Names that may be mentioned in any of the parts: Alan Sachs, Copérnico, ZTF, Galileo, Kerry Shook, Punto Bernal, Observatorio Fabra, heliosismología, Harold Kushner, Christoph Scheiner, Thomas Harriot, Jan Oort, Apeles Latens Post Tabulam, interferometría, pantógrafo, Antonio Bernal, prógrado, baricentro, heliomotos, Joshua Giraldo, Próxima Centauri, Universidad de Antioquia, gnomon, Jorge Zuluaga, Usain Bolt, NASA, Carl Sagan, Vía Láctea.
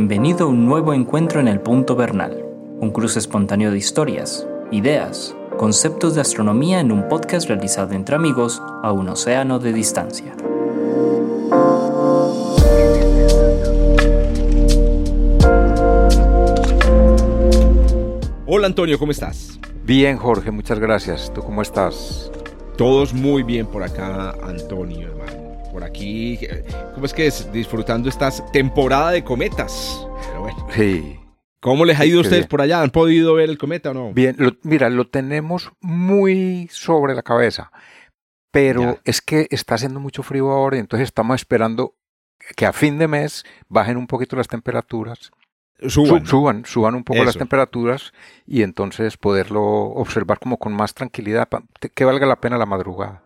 Bienvenido a un nuevo encuentro en el Punto Bernal, un cruce espontáneo de historias, ideas, conceptos de astronomía en un podcast realizado entre amigos a un océano de distancia. Hola Antonio, ¿cómo estás? Bien Jorge, muchas gracias. ¿Tú cómo estás? Todos muy bien por acá, Antonio, hermano. Por aquí, ¿cómo es que es? Disfrutando esta temporada de cometas. Pero bueno. Sí. ¿Cómo les ha ido a ustedes por allá? ¿Han podido ver el cometa o no? Bien, lo tenemos muy sobre la cabeza, pero es que está haciendo mucho frío ahora y entonces estamos esperando que a fin de mes bajen un poquito las temperaturas. Suban un poco las temperaturas y entonces poderlo observar como con más tranquilidad, que valga la pena la madrugada.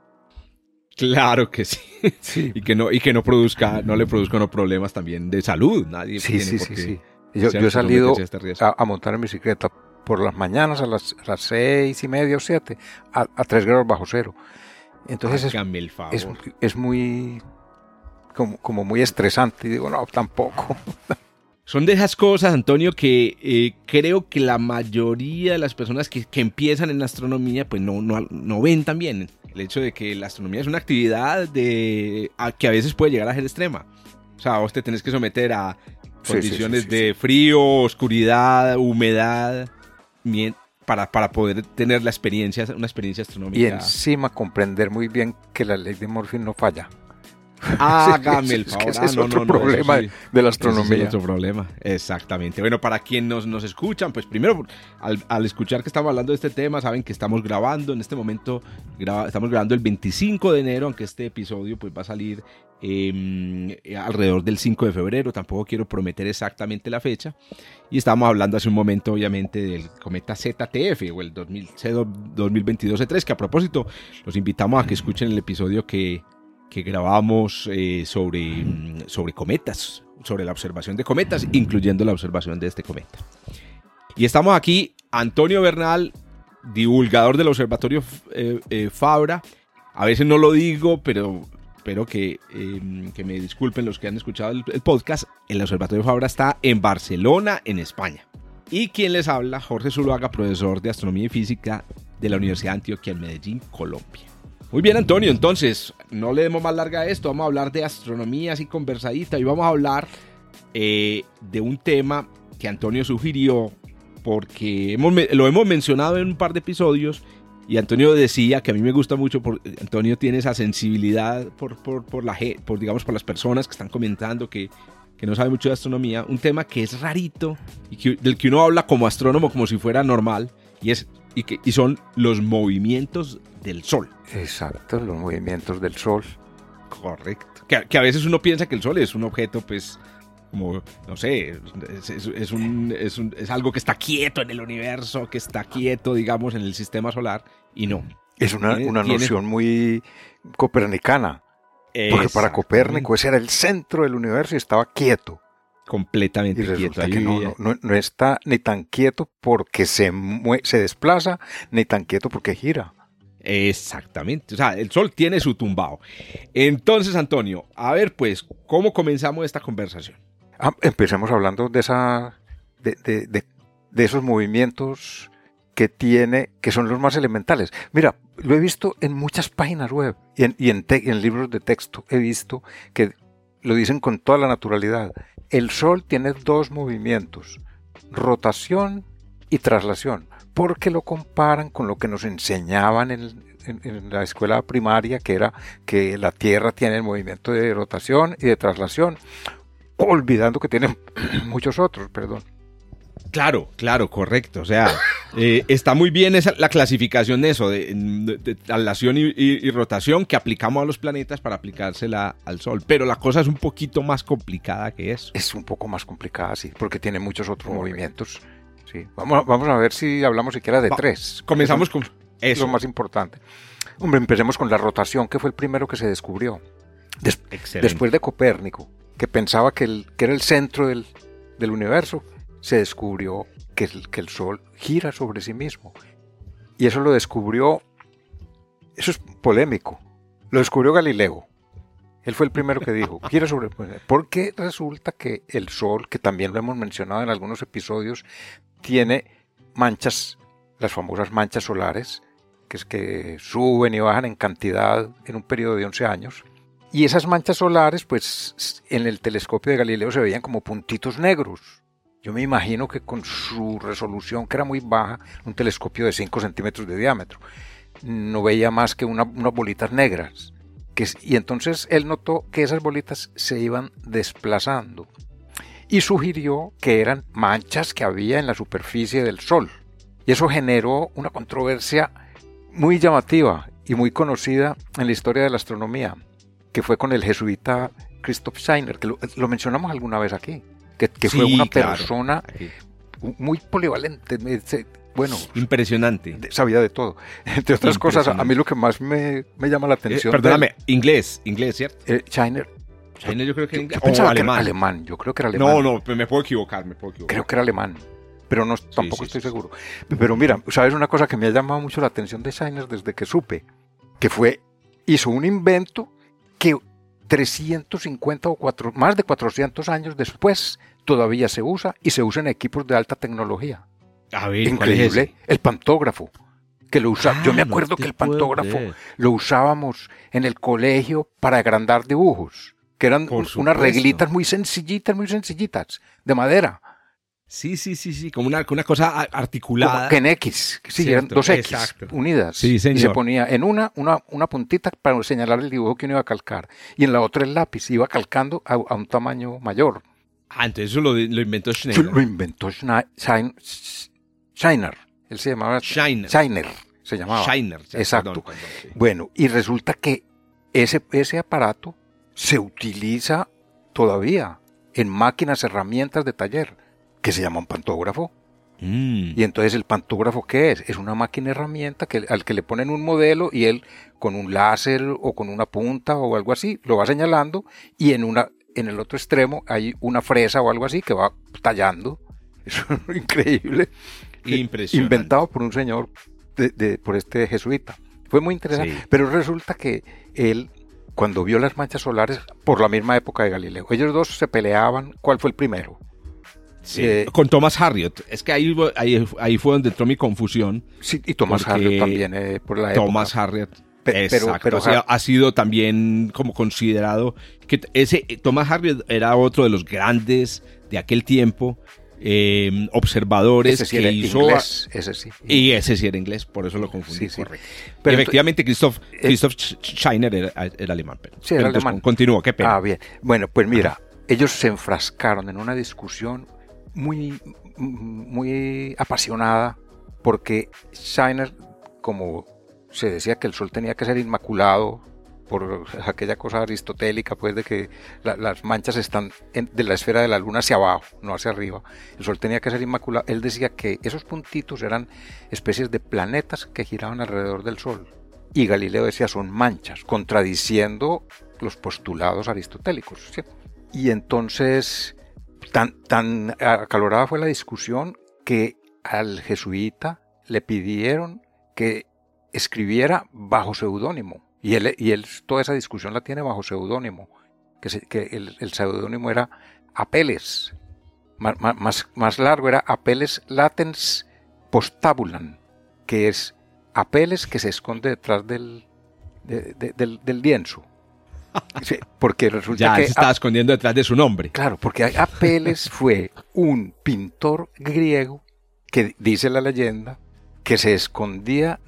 Claro que sí. Y que no produzca, no le produzcan los problemas también de salud. Nadie tiene por qué. Yo he salido a montar en bicicleta por las mañanas a las 6:30 o 7 a 3 grados bajo cero. Entonces es muy como muy estresante y digo, no, tampoco. Son de esas cosas, Antonio, que creo que la mayoría de las personas que empiezan en la astronomía pues no ven tan bien. El hecho de que la astronomía es una actividad que a veces puede llegar a ser extrema. O sea, vos te tenés que someter a condiciones de frío, oscuridad, humedad, para poder tener una experiencia astronómica. Y encima comprender muy bien que la ley de Murphy no falla. Hágame el favor. Ese es otro problema de la astronomía. Ese es otro problema, exactamente. Bueno, para quienes nos escuchan, pues primero, al escuchar que estamos hablando de este tema, saben que estamos grabando en este momento, estamos grabando el 25 de enero, aunque este episodio pues va a salir alrededor del 5 de febrero, tampoco quiero prometer exactamente la fecha. Y estábamos hablando hace un momento, obviamente, del cometa ZTF o el 2022 C3, que a propósito, los invitamos a que escuchen el episodio que grabamos sobre cometas, sobre la observación de cometas, incluyendo la observación de este cometa. Y estamos aquí, Antonio Bernal, divulgador del Observatorio Fabra. A veces no lo digo, pero espero que me disculpen los que han escuchado el podcast. El Observatorio Fabra está en Barcelona, en España. Y quien les habla, Jorge Zuluaga, profesor de Astronomía y Física de la Universidad de Antioquia en Medellín, Colombia. Muy bien, Antonio, entonces, no le demos más larga a esto, vamos a hablar de astronomía así conversadita y vamos a hablar de un tema que Antonio sugirió porque lo hemos mencionado en un par de episodios y Antonio decía que a mí me gusta mucho, Antonio tiene esa sensibilidad por las personas que están comentando que no sabe mucho de astronomía, un tema que es rarito y del que uno habla como astrónomo como si fuera normal y son los movimientos del Sol. Exacto, los movimientos del Sol. Correcto. Que a veces uno piensa que el Sol es un objeto, pues, como, no sé, es algo que está quieto en el universo, que está quieto, digamos, en el sistema solar, y no. Es una noción muy copernicana, porque para Copérnico ese era el centro del universo y estaba quieto. Completamente quieto. Que no está ni tan quieto porque se desplaza, ni tan quieto porque gira. Exactamente, o sea, el Sol tiene su tumbao. Entonces, Antonio, a ver pues, ¿cómo comenzamos esta conversación? Empecemos hablando de esos movimientos que son los más elementales. Mira, lo he visto en muchas páginas web y en libros de texto, he visto que lo dicen con toda la naturalidad. El Sol tiene dos movimientos, rotación y traslación, porque lo comparan con lo que nos enseñaban en la escuela primaria, que era que la Tierra tiene el movimiento de rotación y de traslación, olvidando que tienen muchos otros, perdón. Claro, correcto. O sea, está muy bien la clasificación de eso, de traslación y rotación que aplicamos a los planetas para aplicársela al Sol. Pero la cosa es un poquito más complicada que eso. Es un poco más complicada, sí, porque tiene muchos otros movimientos. Sí. Vamos a ver si hablamos siquiera de tres. Comenzamos con eso. Lo más importante. Hombre, empecemos con la rotación, que fue el primero que se descubrió. Después de Copérnico, que pensaba que era el centro del universo, se descubrió que el Sol gira sobre sí mismo. Y eso lo descubrió... Eso es polémico. Lo descubrió Galileo. Él fue el primero que dijo, quiero sobreponer, porque resulta que el Sol, que también lo hemos mencionado en algunos episodios, tiene manchas, las famosas manchas solares, que es que suben y bajan en cantidad en un periodo de 11 años. Y esas manchas solares, pues en el telescopio de Galileo se veían como puntitos negros. Yo me imagino que con su resolución, que era muy baja, un telescopio de 5 centímetros de diámetro, no veía más que unas bolitas negras. Y entonces él notó que esas bolitas se iban desplazando y sugirió que eran manchas que había en la superficie del Sol. Y eso generó una controversia muy llamativa y muy conocida en la historia de la astronomía, que fue con el jesuita Christoph Scheiner, que lo mencionamos alguna vez aquí, que sí, fue una persona muy polivalente, bueno, impresionante, sabía de todo, entre otras cosas. A mí lo que más me llama la atención, perdóname, inglés, ¿cierto? Scheiner, yo creo que inglés, o alemán. Yo creo que era alemán. No, me puedo equivocar. Creo que era alemán, pero no, tampoco estoy seguro. Pero mira, sabes una cosa que me ha llamado mucho la atención de Scheiner desde que supe, que hizo un invento que 350 o más de 400 años después todavía se usa, y se usa en equipos de alta tecnología. A ver, increíble. ¿Cuál es? El pantógrafo, que lo usaba. Yo me acuerdo que el pantógrafo lo usábamos en el colegio para agrandar dibujos, que eran unas reglitas muy sencillitas, de madera. Sí, como una cosa articulada. Como que en X, eran dos X unidas. Sí, señor. Y se ponía en una puntita para señalar el dibujo que uno iba a calcar, y en la otra el lápiz, iba calcando a un tamaño mayor. Ah, entonces eso lo inventó Scheiner. Lo inventó Scheiner. Él se llamaba Scheiner. Exacto. Perdón, sí. Bueno, y resulta que ese aparato se utiliza todavía en máquinas, herramientas de taller, que se llama un pantógrafo. Y entonces, ¿el pantógrafo qué es? Es una máquina herramienta al que le ponen un modelo, y él con un láser o con una punta o algo así lo va señalando, y en el otro extremo hay una fresa o algo así que va tallando. Es increíble. Impresionante. Inventado por un señor, por este jesuita. Fue muy interesante. Sí. Pero resulta que él, cuando vio las manchas solares, por la misma época de Galileo, ellos dos se peleaban cuál fue el primero. Sí, con Thomas Harriot. Es que ahí fue donde entró mi confusión. Sí, y Thomas Harriot también, por la época. Thomas Harriot, exacto. Pero ha sido también como considerado que Thomas Harriot era otro de los grandes de aquel tiempo, observadores. Ese sí que era inglés, ese sí. Y ese sí era inglés, por eso lo confundí. Sí. Correcto. Pero efectivamente, Christoph Scheiner era alemán. Era alemán. Continúa, qué pena. Ah, bien. Bueno, pues mira, ellos se enfrascaron en una discusión muy, muy apasionada, porque Scheiner, como se decía que el Sol tenía que ser inmaculado por aquella cosa aristotélica, pues, de que las manchas están de la esfera de la Luna hacia abajo, no hacia arriba, el Sol tenía que ser inmaculado. Él decía que esos puntitos eran especies de planetas que giraban alrededor del Sol, y Galileo decía son manchas, contradiciendo los postulados aristotélicos, ¿sí? Y entonces tan acalorada fue la discusión que al jesuita le pidieron que escribiera bajo seudónimo, y él toda esa discusión la tiene bajo seudónimo, que el seudónimo era Apeles, más largo, era Apeles Latens Post Tabulam, que es Apeles que se esconde detrás del lienzo. Sí, porque resulta que se estaba escondiendo detrás de su nombre. Claro, porque Apeles fue un pintor griego que, dice la leyenda, que se escondía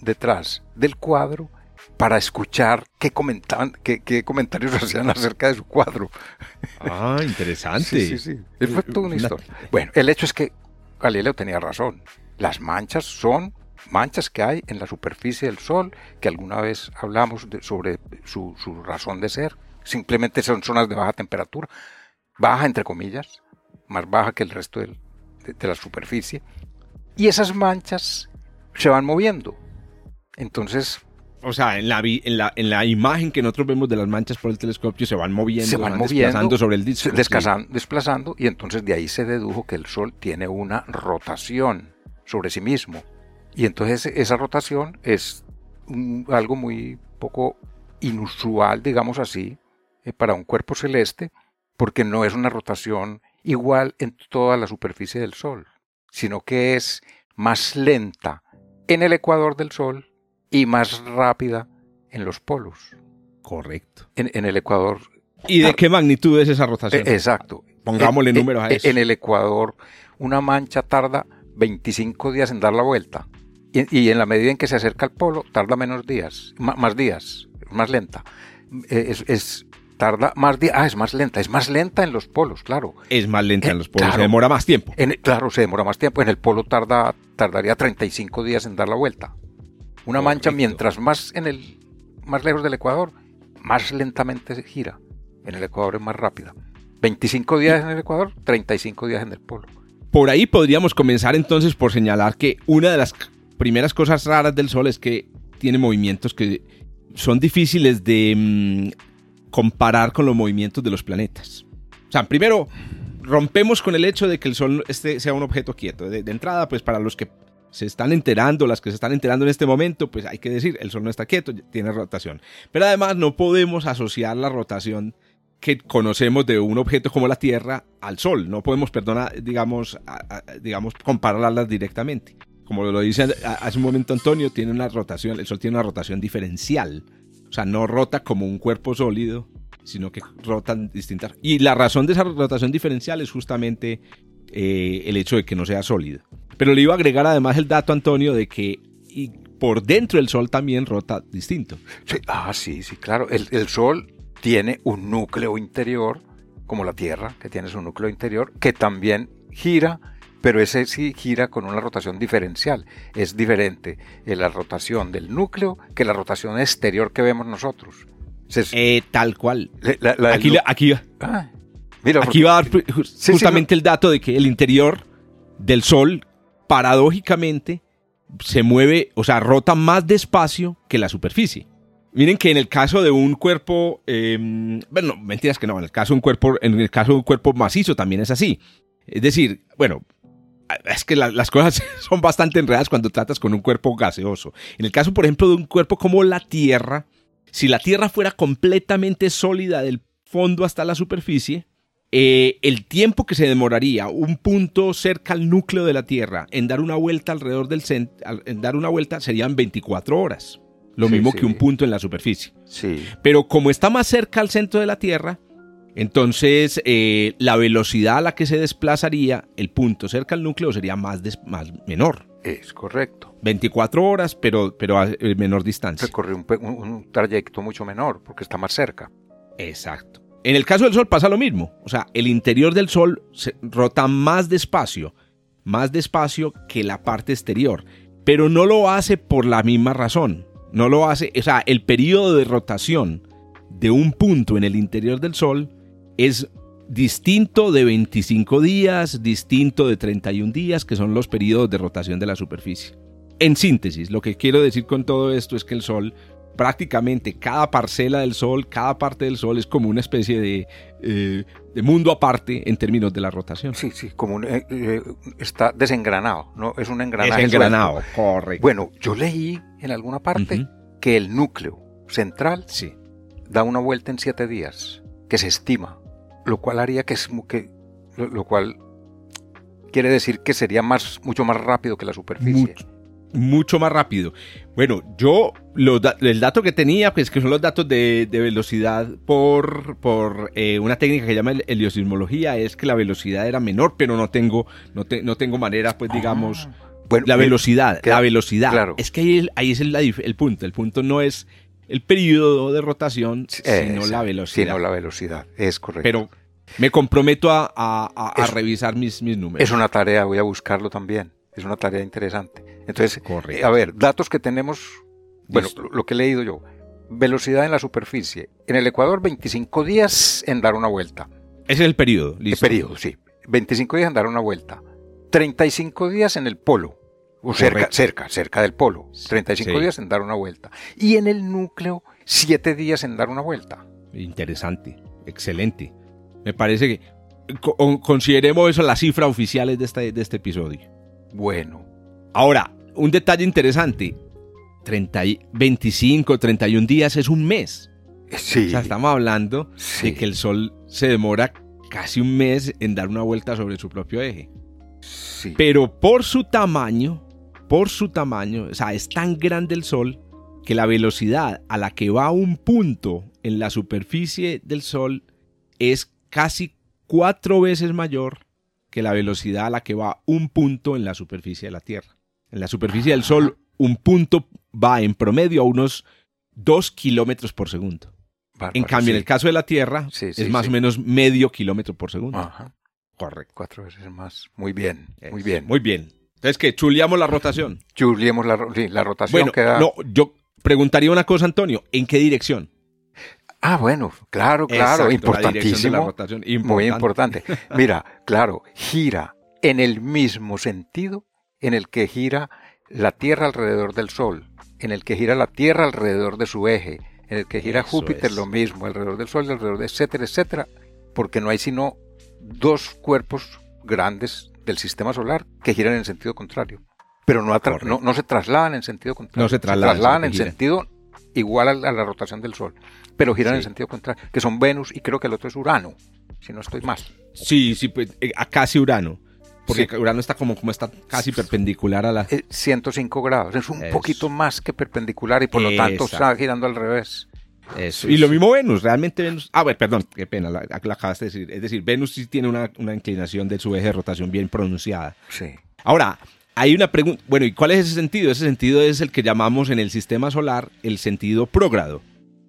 detrás del cuadro para escuchar qué comentarios hacían acerca de su cuadro. Ah, interesante. Sí. Fue toda una historia. Bueno, el hecho es que Galileo tenía razón. Las manchas son manchas que hay en la superficie del Sol, que alguna vez hablamos sobre su razón de ser. Simplemente son zonas de baja temperatura, baja entre comillas, más baja que el resto de la superficie, y esas manchas se van moviendo. Entonces, o sea, en la imagen que nosotros vemos de las manchas por el telescopio, se van moviendo, desplazando sobre el disco, desplazando, y entonces de ahí se dedujo que el Sol tiene una rotación sobre sí mismo. Y entonces esa rotación es algo muy poco inusual, digamos así, para un cuerpo celeste, porque no es una rotación igual en toda la superficie del Sol, sino que es más lenta en el ecuador del Sol y más rápida en los polos. Correcto. En el ecuador. ¿Y de qué magnitud es esa rotación? Exacto. Pongámosle números a eso. En el ecuador, una mancha tarda 25 días en dar la vuelta. Y en la medida en que se acerca al polo, tarda menos días, más días, más lenta. Tarda más días. Ah, es más lenta en los polos, claro. Es más lenta en los polos, claro, se demora más tiempo. Claro, se demora más tiempo. En el polo tardaría 35 días en dar la vuelta. Una mancha, mientras más lejos del ecuador, más lentamente gira. En el ecuador es más rápida. 25 días en el ecuador, 35 días en el polo. Por ahí podríamos comenzar entonces por señalar que una de las primeras cosas raras del Sol es que tiene movimientos que son difíciles de comparar con los movimientos de los planetas. O sea, primero rompemos con el hecho de que el Sol sea un objeto quieto. De entrada, pues para los que se están enterando, las que se están enterando en este momento, pues hay que decir, el Sol no está quieto, tiene rotación. Pero además no podemos asociar la rotación que conocemos de un objeto como la Tierra al Sol. No podemos, compararlas directamente. Como lo dice hace un momento Antonio, tiene una rotación, el Sol tiene una rotación diferencial. O sea, no rota como un cuerpo sólido, sino que rotan distintas. Y la razón de esa rotación diferencial es justamente el hecho de que no sea sólido. Pero le iba a agregar además el dato, Antonio, de que por dentro el Sol también rota distinto. Sí, sí, claro. El Sol tiene un núcleo interior, como la Tierra, que tiene su núcleo interior, que también gira, pero ese sí gira con una rotación diferencial. Es diferente la rotación del núcleo que la rotación exterior que vemos nosotros. Tal cual. Aquí va a dar justamente el dato de que el interior del Sol, paradójicamente, se mueve, o sea, rota más despacio que la superficie. Miren que en el caso de un cuerpo, en el caso de un cuerpo macizo también es así. Es decir, bueno, es que las cosas son bastante enredadas cuando tratas con un cuerpo gaseoso. En el caso, por ejemplo, de un cuerpo como la Tierra, si la Tierra fuera completamente sólida del fondo hasta la superficie, el tiempo que se demoraría un punto cerca al núcleo de la Tierra en dar una vuelta alrededor del centro, serían 24 horas. Lo mismo que un punto en la superficie. Sí. Pero como está más cerca al centro de la Tierra, entonces, la velocidad a la que se desplazaría el punto cerca al núcleo sería más menor. Es correcto. 24 horas, pero a menor distancia. Recorre un trayecto mucho menor, porque está más cerca. Exacto. En el caso del Sol pasa lo mismo. O sea, el interior del Sol se rota más despacio que la parte exterior. Pero no lo hace por la misma razón. No lo hace, o sea, el periodo de rotación de un punto en el interior del Sol es distinto de 25 días, distinto de 31 días, que son los periodos de rotación de la superficie. En síntesis, lo que quiero decir con todo esto es que el Sol, prácticamente cada parcela del Sol, cada parte del Sol es como una especie de mundo aparte en términos de la rotación. Sí, como está desengranado, ¿no? Es un engranaje. Desengranado, correcto. Bueno, yo leí en alguna parte que el núcleo central da una vuelta en 7 días, que se estima, lo cual haría que quiere decir que sería mucho más rápido que la superficie. Mucho más rápido. Bueno, yo el dato que tenía, pues que son los datos de velocidad por una técnica que se llama heliosismología, es que la velocidad era menor, pero no tengo manera, pues digamos, bueno, la velocidad. Claro. Es que ahí es el punto. El punto no es el periodo de rotación, sino la velocidad. Sino la velocidad, es correcto. Pero me comprometo a revisar mis números. Es una tarea, voy a buscarlo también. Es una tarea interesante. Entonces, correcto. A ver, datos que tenemos, bueno, lo que he leído yo. Velocidad en la superficie. En el ecuador, 25 días en dar una vuelta. Ese es el periodo, listo. El periodo, sí. 25 días en dar una vuelta. 35 días en el polo. O cerca del polo. 35 días en dar una vuelta. Y en el núcleo, 7 días en dar una vuelta. Interesante, excelente. Me parece que consideremos eso las cifras oficiales de este episodio. Bueno. Ahora, un detalle interesante. 25, 31 días es un mes. Sí. O sea, estamos hablando de que el Sol se demora casi un mes en dar una vuelta sobre su propio eje. Sí. Pero por su tamaño, o sea, es tan grande el Sol que la velocidad a la que va un punto en la superficie del Sol es casi 4 veces mayor que la velocidad a la que va un punto en la superficie de la Tierra. En la superficie del Sol, un punto va en promedio a unos 2 kilómetros por segundo. Bárbaro, en cambio, en el caso de la Tierra, es más o menos medio kilómetro por segundo. Ajá. Correcto. 4 veces más. Muy bien, muy bien. Muy bien. Entonces, ¿qué? ¿Chuleamos la rotación? Chuleamos la rotación. Bueno, queda... no, yo preguntaría una cosa, Antonio. ¿En qué dirección? Ah, bueno, claro. Exacto, importantísimo. La rotación, importante. Muy importante. Mira, claro, gira en el mismo sentido en el que gira la Tierra alrededor del Sol, en el que gira la Tierra alrededor de su eje, en el que gira eso Júpiter es. Lo mismo, alrededor del Sol, alrededor de etcétera, etcétera, porque no hay sino 2 cuerpos grandes del sistema solar que giran en sentido contrario, pero no se trasladan en sentido contrario, se trasladan en sentido igual a la rotación del Sol, pero giran en sentido contrario, que son Venus y creo que el otro es Urano, si no estoy mal. Sí, pues, a casi Urano, porque Urano está como está casi perpendicular a la... 105 grados, es un poquito más que perpendicular y por lo tanto está girando al revés. Eso, y lo mismo Venus, realmente Venus... Ah, bueno, perdón, qué pena, la acabaste de decir. Es decir, Venus sí tiene una inclinación de su eje de rotación bien pronunciada. Sí. Ahora, hay una pregunta... Bueno, ¿y cuál es ese sentido? Ese sentido es el que llamamos en el sistema solar el sentido prógrado.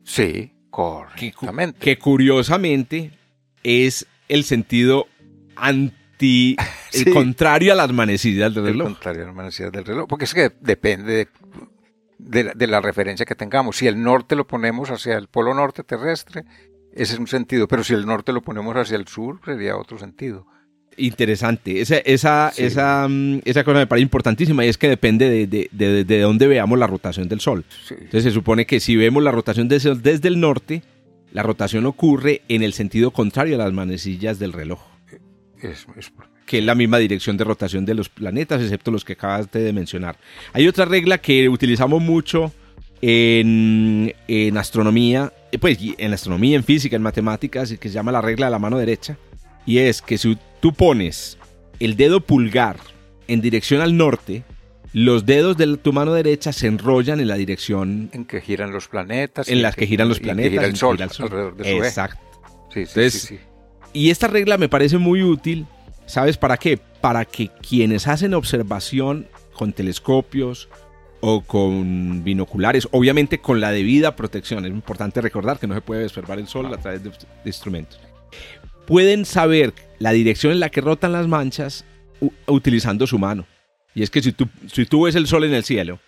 Sí, correctamente. Que curiosamente es el sentido contrario a las manecillas del reloj. El contrario a las manecillas del reloj, porque es que depende de la referencia que tengamos. Si el norte lo ponemos hacia el polo norte terrestre, ese es un sentido, pero si el norte lo ponemos hacia el sur, sería otro sentido. Interesante. Esa cosa me parece importantísima y es que depende de dónde veamos la rotación del Sol. Sí. Entonces se supone que si vemos la rotación del Sol desde el norte, la rotación ocurre en el sentido contrario a las manecillas del reloj. Es que es la misma dirección de rotación de los planetas, excepto los que acabas de mencionar. Hay otra regla que utilizamos mucho en astronomía, pues en física, en matemáticas, que se llama la regla de la mano derecha, y es que si tú pones el dedo pulgar en dirección al norte, los dedos de tu mano derecha se enrollan en la dirección... En que giran los planetas. En las que giran los planetas. En que gira el Sol alrededor de su eje. Exacto. Sí. Y esta regla me parece muy útil, ¿sabes para qué? Para que quienes hacen observación con telescopios o con binoculares, obviamente con la debida protección, es importante recordar que no se puede observar el Sol a través de instrumentos, pueden saber la dirección en la que rotan las manchas utilizando su mano. Y es que si tú ves el Sol en el cielo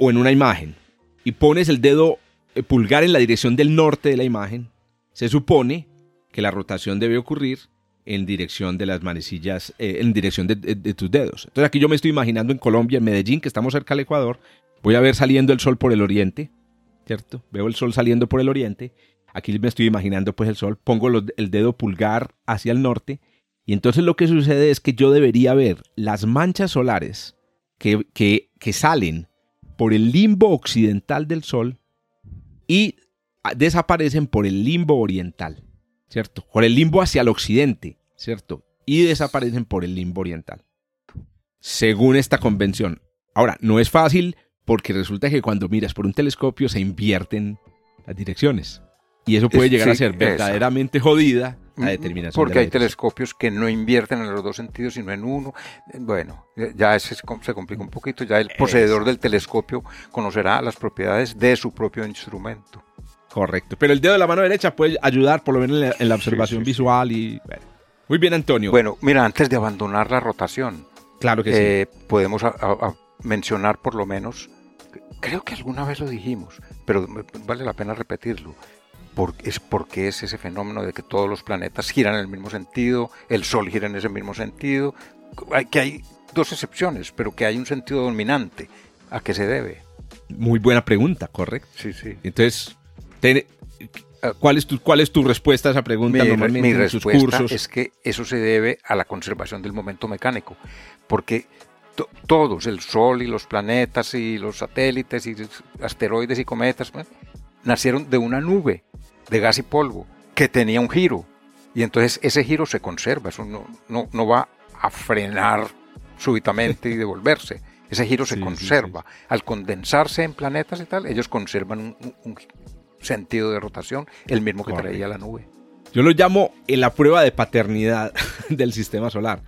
o en una imagen y pones el dedo pulgar en la dirección del norte de la imagen, se supone que la rotación debe ocurrir en dirección de las manecillas, en dirección de tus dedos. Entonces aquí yo me estoy imaginando en Colombia, en Medellín, que estamos cerca del Ecuador, voy a ver saliendo el sol por el oriente, ¿cierto? Veo el sol saliendo por el oriente, aquí me estoy imaginando pues el sol, pongo el dedo pulgar hacia el norte, y entonces lo que sucede es que yo debería ver las manchas solares que salen por el limbo occidental del sol y desaparecen por el limbo oriental. ¿Cierto? Por el limbo hacia el occidente, ¿cierto? Y desaparecen por el limbo oriental, según esta convención. Ahora, no es fácil porque resulta que cuando miras por un telescopio se invierten las direcciones. Y eso puede llegar a ser verdaderamente jodida la determinación. Porque hay telescopios que no invierten en los dos sentidos, sino en uno. Bueno, ya se complica un poquito. Ya el poseedor del telescopio conocerá las propiedades de su propio instrumento. Correcto, pero el dedo de la mano derecha puede ayudar por lo menos en la observación visual y... Bueno. Muy bien, Antonio. Bueno, mira, antes de abandonar la rotación... Claro que sí. Podemos mencionar por lo menos... Creo que alguna vez lo dijimos, pero vale la pena repetirlo. Porque es ese fenómeno de que todos los planetas giran en el mismo sentido, el Sol gira en ese mismo sentido, que hay 2 excepciones, pero que hay un sentido dominante. ¿A qué se debe? Muy buena pregunta, correcto. Sí. Entonces... ¿Cuál es tu respuesta a esa pregunta? Mi respuesta es que eso se debe a la conservación del momento mecánico, porque todos, el Sol y los planetas y los satélites y asteroides y cometas, nacieron de una nube de gas y polvo que tenía un giro, y entonces ese giro se conserva, eso no va a frenar súbitamente y devolverse. Ese giro se conserva. Sí. Al condensarse en planetas y tal, ellos conservan un sentido de rotación, el mismo que traía la nube. Yo lo llamo la prueba de paternidad del sistema solar.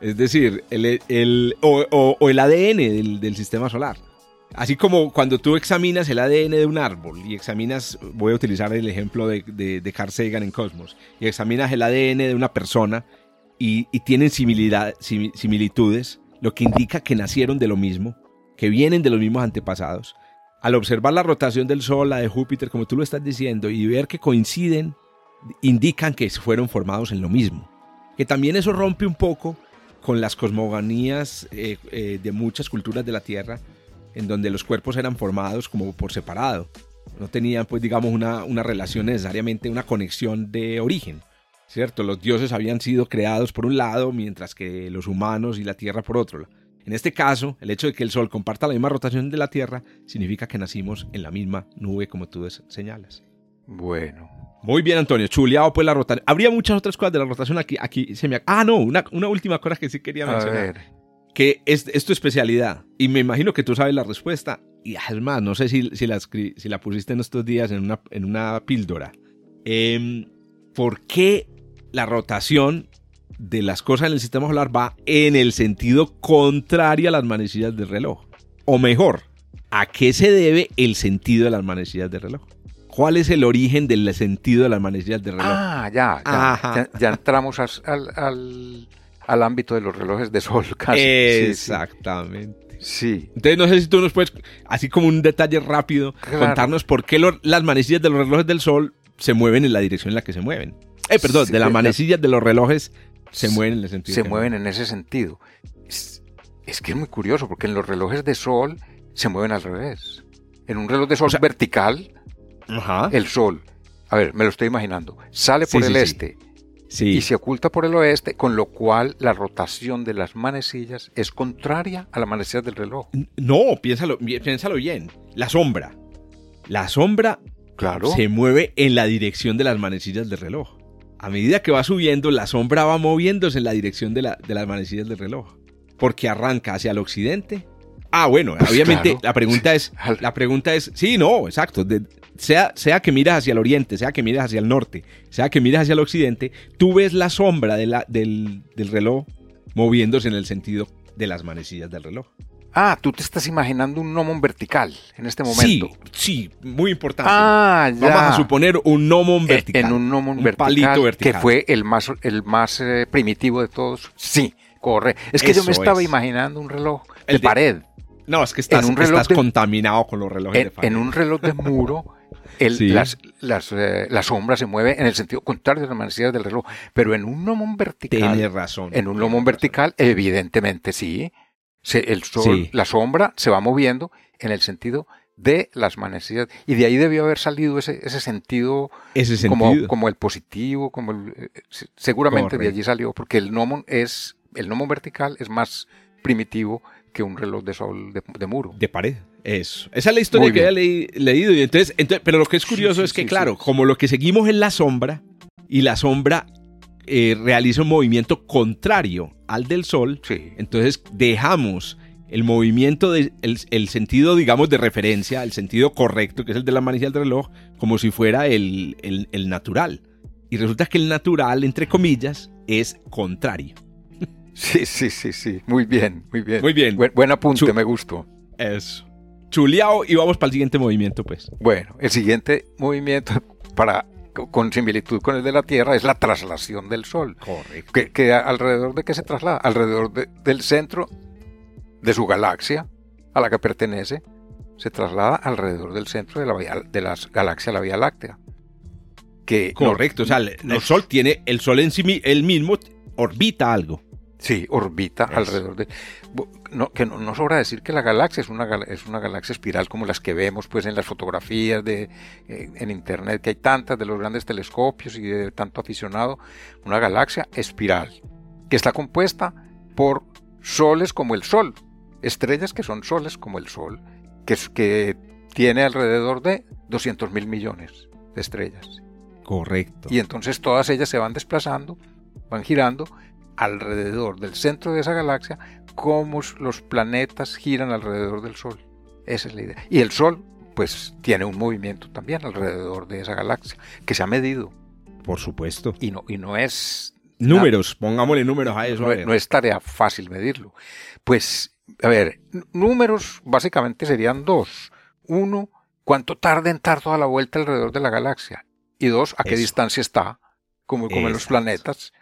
Es decir, el ADN del sistema solar. Así como cuando tú examinas el ADN de un árbol y examinas, voy a utilizar el ejemplo de Carl Sagan en Cosmos, y examinas el ADN de una persona y tienen similitudes, lo que indica que nacieron de lo mismo, que vienen de los mismos antepasados. Al observar la rotación del Sol, la de Júpiter, como tú lo estás diciendo, y ver que coinciden, indican que fueron formados en lo mismo. Que también eso rompe un poco con las cosmogonías de muchas culturas de la Tierra, en donde los cuerpos eran formados como por separado. No tenían, pues, digamos, una relación necesariamente, una conexión de origen. ¿Cierto? Los dioses habían sido creados por un lado, mientras que los humanos y la Tierra por otro. En este caso, el hecho de que el Sol comparta la misma rotación de la Tierra significa que nacimos en la misma nube, como tú señalas. Bueno. Muy bien, Antonio. Chuleado, pues, la rotación. Habría muchas otras cosas de la rotación aquí se me... Ah, no, una última cosa que sí quería mencionar. Que es tu especialidad. Y me imagino que tú sabes la respuesta. Y además, no sé si la pusiste en estos días en una píldora. ¿Por qué la rotación de las cosas en el sistema solar va en el sentido contrario a las manecillas del reloj? O mejor, ¿a qué se debe el sentido de las manecillas del reloj? ¿Cuál es el origen del sentido de las manecillas del reloj? Ah, ya entramos al ámbito de los relojes de sol casi. Exactamente. Sí. Entonces no sé si tú nos puedes, así como un detalle rápido, contarnos por qué las manecillas de los relojes del sol se mueven en la dirección en la que se mueven. De las manecillas de los relojes se mueven en el sentido. Se mueven en ese sentido. Es que es muy curioso, porque en los relojes de sol se mueven al revés. En un reloj de sol vertical, el sol, a ver, me lo estoy imaginando, sale por el este y se oculta por el oeste, con lo cual la rotación de las manecillas es contraria a la manecilla del reloj. No, piénsalo bien. La sombra se mueve en la dirección de las manecillas del reloj. A medida que va subiendo, la sombra va moviéndose en la dirección de las manecillas del reloj, porque arranca hacia el occidente. Ah, bueno, pues obviamente la pregunta es, sí, no, exacto, sea que miras hacia el oriente, sea que miras hacia el norte, sea que miras hacia el occidente, tú ves la sombra del reloj moviéndose en el sentido de las manecillas del reloj. Ah, tú te estás imaginando un gnomon vertical en este momento. Sí, muy importante. Ah, ya. Vamos a suponer un gnomon vertical. En un gnomon vertical, que fue el más primitivo de todos. Sí, correcto. Es que eso yo me estaba imaginando un reloj de pared. No, es que estás contaminado con los relojes de pared. En un reloj de muro, la sombra se mueve en el sentido contrario de las manecillas del reloj. Pero en un gnomon vertical... Tienes razón. En un gnomon vertical, evidentemente sí. El sol, la sombra se va moviendo en el sentido de las manecillas, y de ahí debió haber salido ese sentido. Como el positivo, como el, seguramente de allí salió, porque el gnomon vertical es más primitivo que un reloj de sol de muro, de pared. Eso, esa es la historia que había leído, y entonces, pero lo que es curioso como lo que seguimos es la sombra, y la sombra realiza un movimiento contrario al del sol, entonces dejamos el movimiento, el sentido, digamos, de referencia, el sentido correcto, que es el de la manecilla del reloj, como si fuera el natural. Y resulta que el natural, entre comillas, es contrario. Sí. Muy bien. Buen apunte, me gustó. Eso. Chuleado, y vamos para el siguiente movimiento, pues. Bueno, el siguiente movimiento con similitud con el de la Tierra, es la traslación del Sol. Correcto. Que ¿alrededor de qué se traslada? Alrededor del centro de su galaxia a la que pertenece, se traslada alrededor del centro de la galaxia, la Vía Láctea. Que correcto, el Sol en sí él mismo orbita algo. Sí, orbita alrededor de... No sobra decir que la galaxia es una galaxia espiral como las que vemos, pues, en las fotografías en internet, que hay tantas, de los grandes telescopios y de tanto aficionado. Una galaxia espiral que está compuesta por soles como el Sol, estrellas que son soles como el Sol, que tiene alrededor de 200.000 millones de estrellas. Correcto. Y entonces todas ellas se van desplazando, van girando alrededor del centro de esa galaxia, como los planetas giran alrededor del Sol. Esa es la idea. Y el Sol, pues, tiene un movimiento también alrededor de esa galaxia, que se ha medido. Por supuesto. Y no es... Números, pongámosle números a eso. No es tarea fácil medirlo. Pues, a ver, números básicamente serían dos. Uno, cuánto tarda en dar toda la vuelta alrededor de la galaxia. Y dos, a qué distancia está, como en los planetas.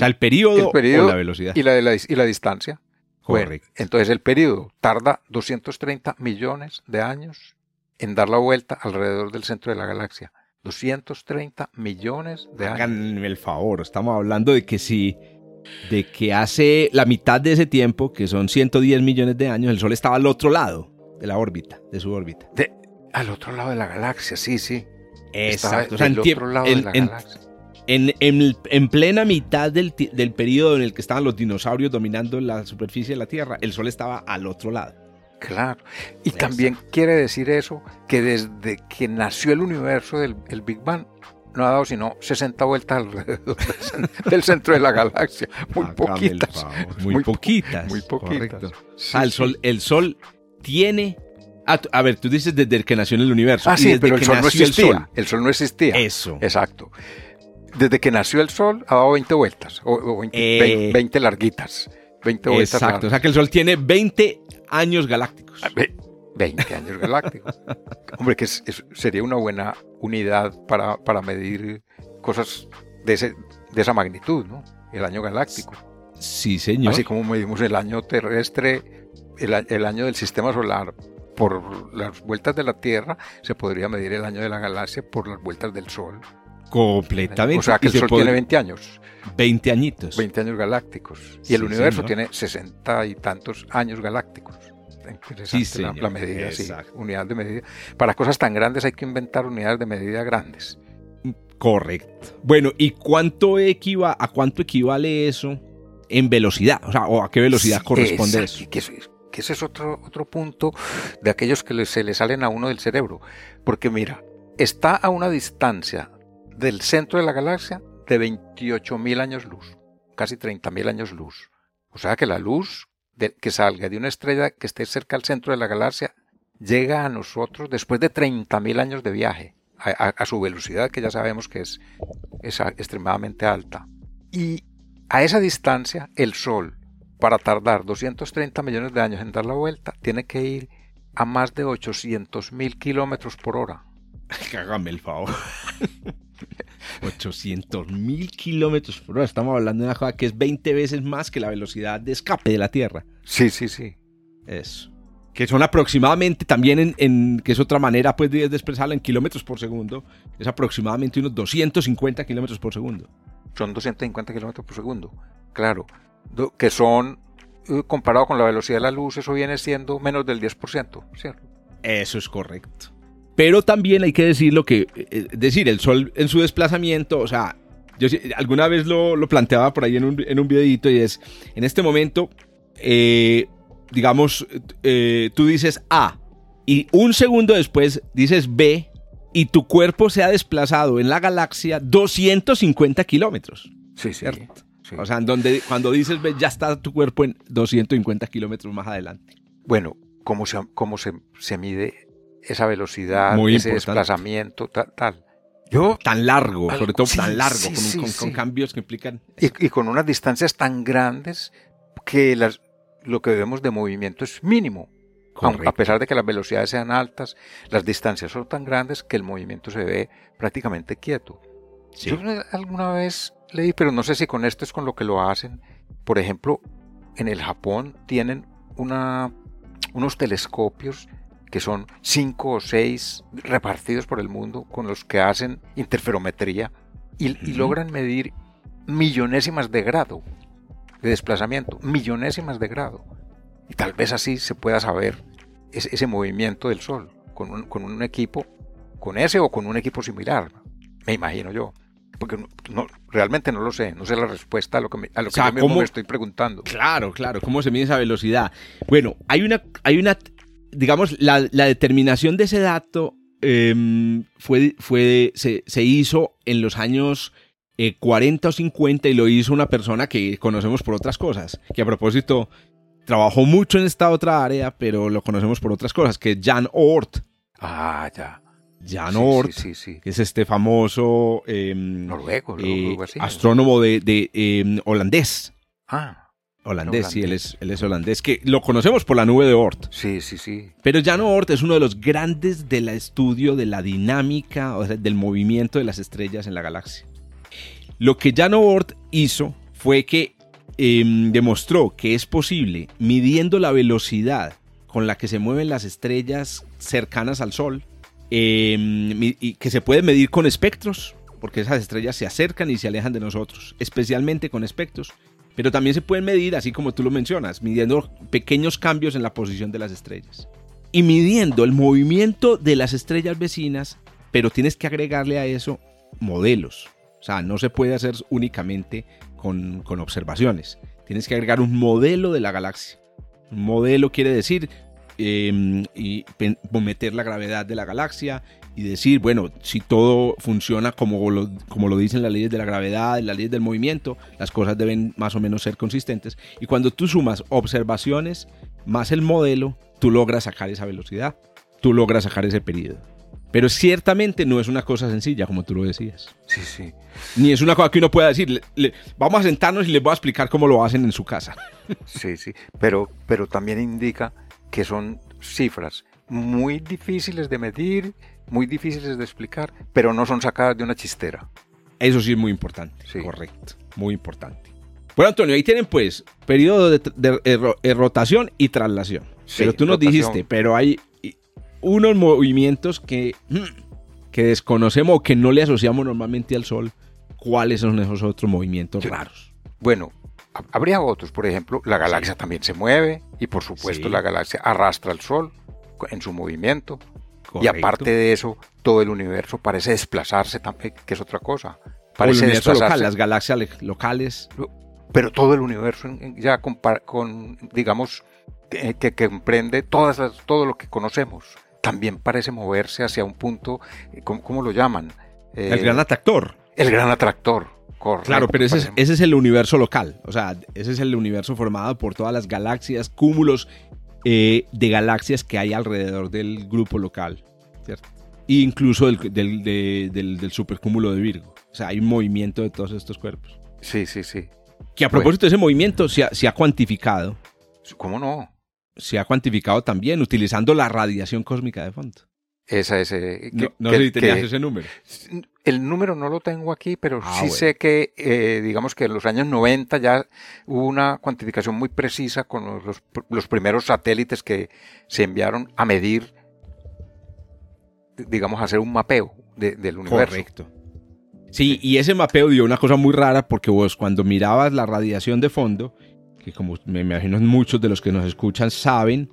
El periodo o la velocidad. Y la distancia. Correcto. Bueno, entonces el periodo tarda 230 millones de años en dar la vuelta alrededor del centro de la galaxia. 230 millones de años. Háganme el favor, estamos hablando de que hace la mitad de ese tiempo, que son 110 millones de años, el Sol estaba al otro lado de la órbita, de su órbita. Al otro lado de la galaxia, sí, sí. Exacto. Al otro lado de la galaxia. En plena mitad del periodo en el que estaban los dinosaurios dominando la superficie de la Tierra, el Sol estaba al otro lado. Claro. Y eso también quiere decir eso, que desde que nació el universo del Big Bang, no ha dado sino 60 vueltas alrededor del centro de la galaxia. Muy poquitas. Correcto. Sí, el Sol tiene... A ver, tú dices desde que nació en el universo. Ah, sí, desde pero que el Sol nació no existía. El Sol no existía. Eso. Exacto. Desde que nació el Sol ha dado 20 vueltas, o 20 larguitas. 20 vueltas. Exacto, largas. O sea que el Sol tiene 20 años galácticos. 20 años galácticos. Hombre, que sería una buena unidad para medir cosas de esa magnitud, ¿no? El año galáctico. Sí, señor. Así como medimos el año terrestre, el año del sistema solar por las vueltas de la Tierra, se podría medir el año de la galaxia por las vueltas del Sol. Completamente. O sea que el Sol tiene 20 años. 20 añitos. 20 años galácticos. Y el universo tiene 60 y tantos años galácticos. Interesante la medida, exacto. Sí. Unidad de medida. Para cosas tan grandes hay que inventar unidades de medida grandes. Correcto. Bueno, ¿y cuánto equivale eso en velocidad? O sea, ¿o a qué velocidad corresponde eso? Que ese es otro punto de aquellos que se le salen a uno del cerebro. Porque mira, está a una distancia del centro de la galaxia de 28.000 años luz, casi 30.000 años luz. O sea que la luz que salga de una estrella que esté cerca al centro de la galaxia llega a nosotros después de 30.000 años de viaje, a su velocidad, que ya sabemos que es extremadamente alta. Y a esa distancia el Sol, para tardar 230 millones de años en dar la vuelta, tiene que ir a más de 800.000 kilómetros por hora. Hágame el favor. 800.000 kilómetros por hora. Estamos hablando de una cosa que es 20 veces más que la velocidad de escape de la Tierra. Sí, sí, sí. Eso. Que son aproximadamente también que es otra manera pues de expresarlo en kilómetros por segundo. Es aproximadamente unos 250 kilómetros por segundo. Son 250 kilómetros por segundo. Claro. Que son, comparado con la velocidad de la luz, eso viene siendo menos del 10%, ¿cierto? Eso es correcto. Pero también hay que decirlo que, es decir, el Sol en su desplazamiento, o sea, yo alguna vez lo planteaba por ahí en un videito, y es, en este momento, digamos, tú dices A, y un segundo después dices B, y tu cuerpo se ha desplazado en la galaxia 250 kilómetros. Sí, ¿cierto? Sí. O sea, cuando dices B, ya está tu cuerpo en 250 kilómetros más adelante. Bueno, ¿cómo se mide esa velocidad, desplazamiento, tal. Tan largo, sobre todo tan largo, con cambios que implican... Y con unas distancias tan grandes que lo que vemos de movimiento es mínimo. Correcto. A pesar de que las velocidades sean altas, las distancias son tan grandes que el movimiento se ve prácticamente quieto. Sí. Yo alguna vez leí, pero no sé si con esto es con lo que lo hacen. Por ejemplo, en el Japón tienen unos telescopios que son 5 o 6 repartidos por el mundo, con los que hacen interferometría y logran medir millonésimas de grado de desplazamiento, millonésimas de grado. Y tal vez así se pueda saber ese movimiento del Sol con un equipo, con ese o con un equipo similar, me imagino yo. Porque no, realmente no lo sé, no sé la respuesta a lo que yo mismo me estoy preguntando. Claro, ¿cómo se mide esa velocidad? Bueno, hay una digamos, la determinación de ese dato se hizo en los años 40 o 50 y lo hizo una persona que conocemos por otras cosas, que a propósito trabajó mucho en esta otra área, pero lo conocemos por otras cosas, que es Jan Oort. Ah, ya. Jan Oort, sí. Que es este famoso noruego, así, astrónomo de holandés. Ah. Holandés, sí, él es holandés, que lo conocemos por la nube de Oort. Sí. Pero Jan Oort es uno de los grandes del estudio de la dinámica, o sea, del movimiento de las estrellas en la galaxia. Lo que Jan Oort hizo fue que demostró que es posible, midiendo la velocidad con la que se mueven las estrellas cercanas al Sol, y que se puede medir con espectros, porque esas estrellas se acercan y se alejan de nosotros, especialmente con espectros. Pero también se pueden medir, así como tú lo mencionas, midiendo pequeños cambios en la posición de las estrellas. Y midiendo el movimiento de las estrellas vecinas, pero tienes que agregarle a eso modelos. O sea, no se puede hacer únicamente con observaciones. Tienes que agregar un modelo de la galaxia. Un modelo quiere decir y meter la gravedad de la galaxia y decir, bueno, si todo funciona como lo dicen las leyes de la gravedad, las leyes del movimiento, las cosas deben más o menos ser consistentes. Y cuando tú sumas observaciones más el modelo, tú logras sacar esa velocidad, tú logras sacar ese periodo. Pero ciertamente no es una cosa sencilla, como tú lo decías. Sí. Ni es una cosa que uno pueda decir, vamos a sentarnos y les voy a explicar cómo lo hacen en su casa. Sí. Pero también indica que son cifras muy difíciles de medir, muy difíciles de explicar, pero no son sacadas de una chistera. Eso sí es muy importante, sí. Correcto, muy importante. Bueno, Antonio, ahí tienen pues periodo de rotación y traslación. Sí, pero tú nos dijiste, pero hay unos movimientos que desconocemos o que no le asociamos normalmente al Sol. ¿Cuáles son esos otros movimientos raros? Bueno, habría otros, por ejemplo, la galaxia también se mueve y por supuesto la galaxia arrastra al Sol en su movimiento. Correcto. Y aparte de eso, todo el universo parece desplazarse también, que es otra cosa. Parece el universo local, las galaxias locales. Pero todo el universo ya que comprende todo lo que conocemos, también parece moverse hacia un punto, ¿cómo lo llaman? El gran atractor. El gran atractor. Correcto. Claro, pero ese es el universo local, o sea, ese es el universo formado por todas las galaxias, cúmulos de galaxias que hay alrededor del grupo local, ¿cierto? E incluso del supercúmulo de Virgo, o sea, hay un movimiento de todos estos cuerpos. Sí. Que a propósito de ese movimiento se ha cuantificado. ¿Cómo no? Se ha cuantificado también utilizando la radiación cósmica de fondo. Esa es. No sé si tenías ese número. El número no lo tengo aquí, pero sé que, digamos que en los años 90 ya hubo una cuantificación muy precisa con los primeros satélites que se enviaron a medir, digamos, a hacer un mapeo del universo. Correcto. Sí, y ese mapeo dio una cosa muy rara porque vos cuando mirabas la radiación de fondo, que como me imagino muchos de los que nos escuchan saben,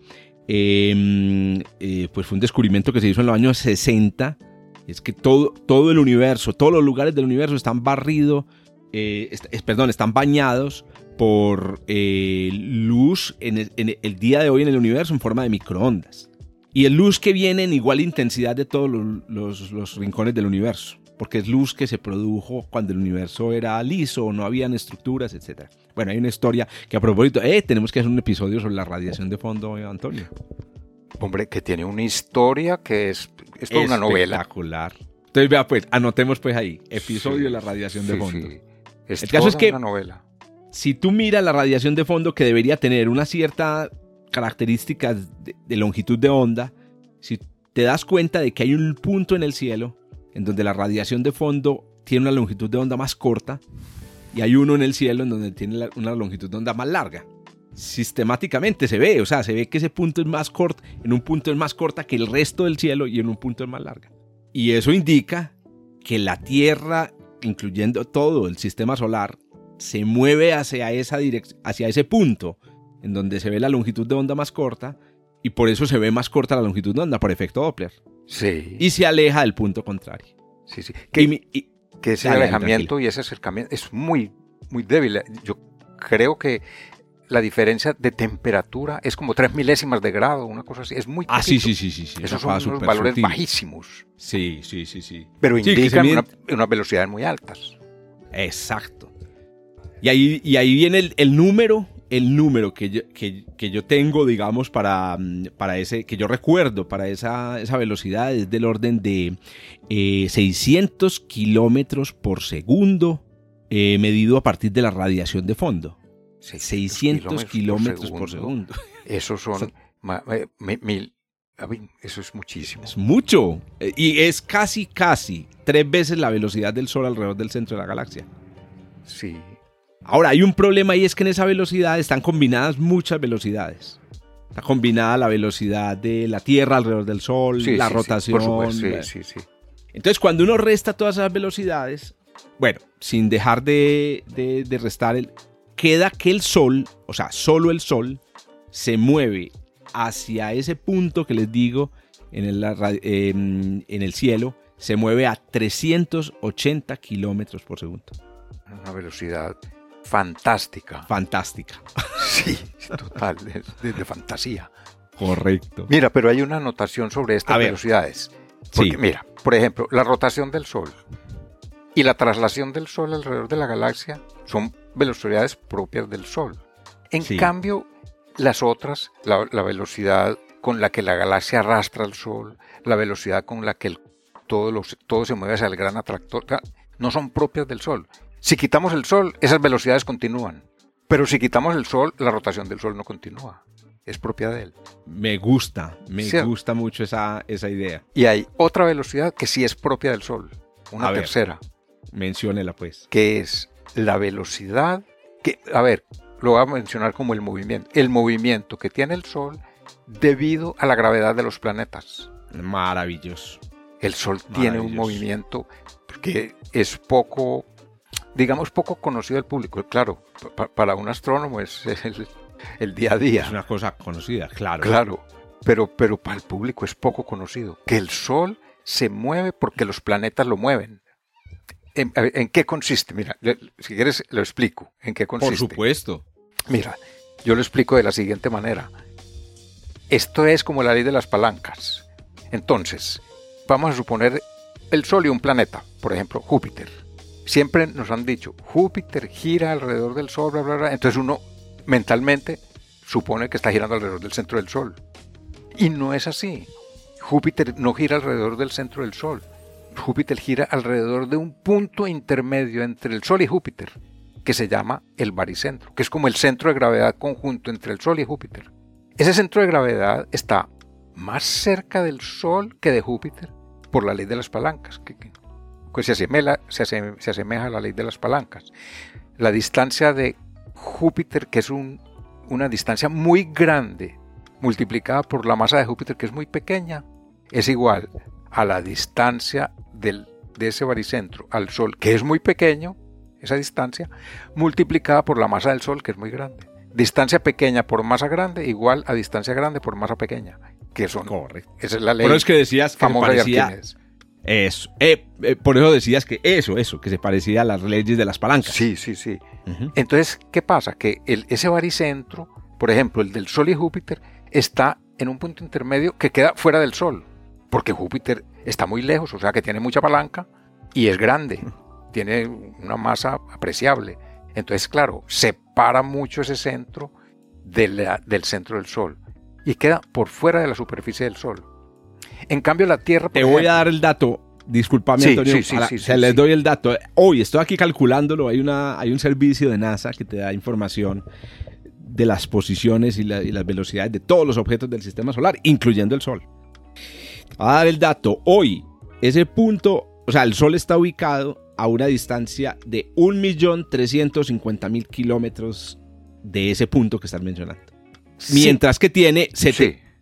pues fue un descubrimiento que se hizo en los años 60. Es que todo el universo, todos los lugares del universo están están bañados por luz en el día de hoy en el universo en forma de microondas. Y es luz que viene en igual intensidad de todos los rincones del universo, porque es luz que se produjo cuando el universo era liso, no habían estructuras, etc. Bueno, hay una historia que a propósito, tenemos que hacer un episodio sobre la radiación de fondo, Antonio. Hombre, que tiene una historia que es toda una novela. Espectacular. Entonces, vea, pues, anotemos pues ahí, episodio de la radiación de fondo. Sí. El caso es que, si tú miras la radiación de fondo, que debería tener una cierta característica de longitud de onda, si te das cuenta de que hay un punto en el cielo en donde la radiación de fondo tiene una longitud de onda más corta y hay uno en el cielo en donde tiene una longitud de onda más larga. Sistemáticamente se ve que ese punto es más corto, en un punto es más corta que el resto del cielo y en un punto es más larga. Y eso indica que la Tierra, incluyendo todo el sistema solar, se mueve hacia esa hacia ese punto en donde se ve la longitud de onda más corta y por eso se ve más corta la longitud de onda por efecto Doppler. Sí. Y se aleja del punto contrario. Sí. Que ese alejamiento y ese acercamiento es muy, muy débil. Yo creo que la diferencia de temperatura es como 3 milésimas de grado, una cosa así, es muy poquito. Ah, sí. Esos son unos valores sutil, bajísimos. Sí. Pero indican unas velocidades muy altas. Exacto. Y ahí viene el número que yo tengo, digamos, para ese, que yo recuerdo, para esa velocidad, es del orden de 600 kilómetros por segundo, medido a partir de la radiación de fondo. 600 kilómetros por segundo. Eso son mil. Eso es muchísimo. Es mucho. Y es casi 3 veces la velocidad del Sol alrededor del centro de la galaxia. Sí. Ahora, hay un problema, y es que en esa velocidad están combinadas muchas velocidades. Está combinada la velocidad de la Tierra alrededor del Sol, sí, la rotación. Sí, por supuesto, sí. Entonces, cuando uno resta todas esas velocidades, bueno, sin dejar de restar, queda que el Sol, o sea, solo el Sol, se mueve hacia ese punto que les digo en el cielo, se mueve a 380 kilómetros por segundo. Una velocidad fantástica. Sí, total, de fantasía. Correcto. Mira, pero hay una anotación sobre estas velocidades. Porque, sí. Mira, por ejemplo, la rotación del Sol y la traslación del Sol alrededor de la galaxia son velocidades propias del Sol. En cambio, las otras, la velocidad con la que la galaxia arrastra al Sol, la velocidad con la que todo se mueve hacia el gran atractor, no son propias del Sol. Si quitamos el Sol, esas velocidades continúan. Pero si quitamos el Sol, la rotación del Sol no continúa. Es propia de él. Me gusta mucho esa idea. Y hay otra velocidad que sí es propia del Sol. Una tercera. Menciónela, pues. Que es la velocidad que... A ver, lo voy a mencionar como el movimiento. El movimiento que tiene el Sol debido a la gravedad de los planetas. Maravilloso. El Sol tiene un movimiento que es poco conocido al público. Claro, para un astrónomo es el día a día. Es una cosa conocida, claro. Claro, pero para el público es poco conocido. Que el Sol se mueve porque los planetas lo mueven. ¿En qué consiste? Mira, si quieres lo explico. ¿En qué consiste? Por supuesto. Mira, yo lo explico de la siguiente manera. Esto es como la ley de las palancas. Entonces, vamos a suponer el Sol y un planeta, por ejemplo, Júpiter. Siempre nos han dicho, Júpiter gira alrededor del Sol, bla, bla, bla. Entonces uno mentalmente supone que está girando alrededor del centro del Sol. Y no es así. Júpiter no gira alrededor del centro del Sol. Júpiter gira alrededor de un punto intermedio entre el Sol y Júpiter, que se llama el baricentro, que es como el centro de gravedad conjunto entre el Sol y Júpiter. Ese centro de gravedad está más cerca del Sol que de Júpiter por la ley de las palancas, que se asemeja a la ley de las palancas. La distancia de Júpiter, que es una distancia muy grande, multiplicada por la masa de Júpiter, que es muy pequeña, es igual a la distancia de ese baricentro al Sol, que es muy pequeño, esa distancia, multiplicada por la masa del Sol, que es muy grande. Distancia pequeña por masa grande igual a distancia grande por masa pequeña, que son... Correcto. Esa es la ley. Pero es que decías que parecía... Eso. Por eso decías que que se parecía a las leyes de las palancas. Sí. Uh-huh. Entonces, ¿qué pasa? Que ese baricentro, por ejemplo, el del Sol y Júpiter, está en un punto intermedio que queda fuera del Sol, porque Júpiter está muy lejos, o sea que tiene mucha palanca y es grande, uh-huh, tiene una masa apreciable. Entonces, claro, separa mucho ese centro del centro del Sol y queda por fuera de la superficie del Sol. En cambio, la Tierra... Voy a dar el dato. Discúlpame, Antonio. Les doy el dato. Hoy estoy aquí calculándolo. Hay un servicio de NASA que te da información de las posiciones y las velocidades de todos los objetos del sistema solar, incluyendo el Sol. Voy a dar el dato. Hoy, ese punto... O sea, el Sol está ubicado a una distancia de 1.350.000 kilómetros de ese punto que estás mencionando. Sí. Mientras que tiene...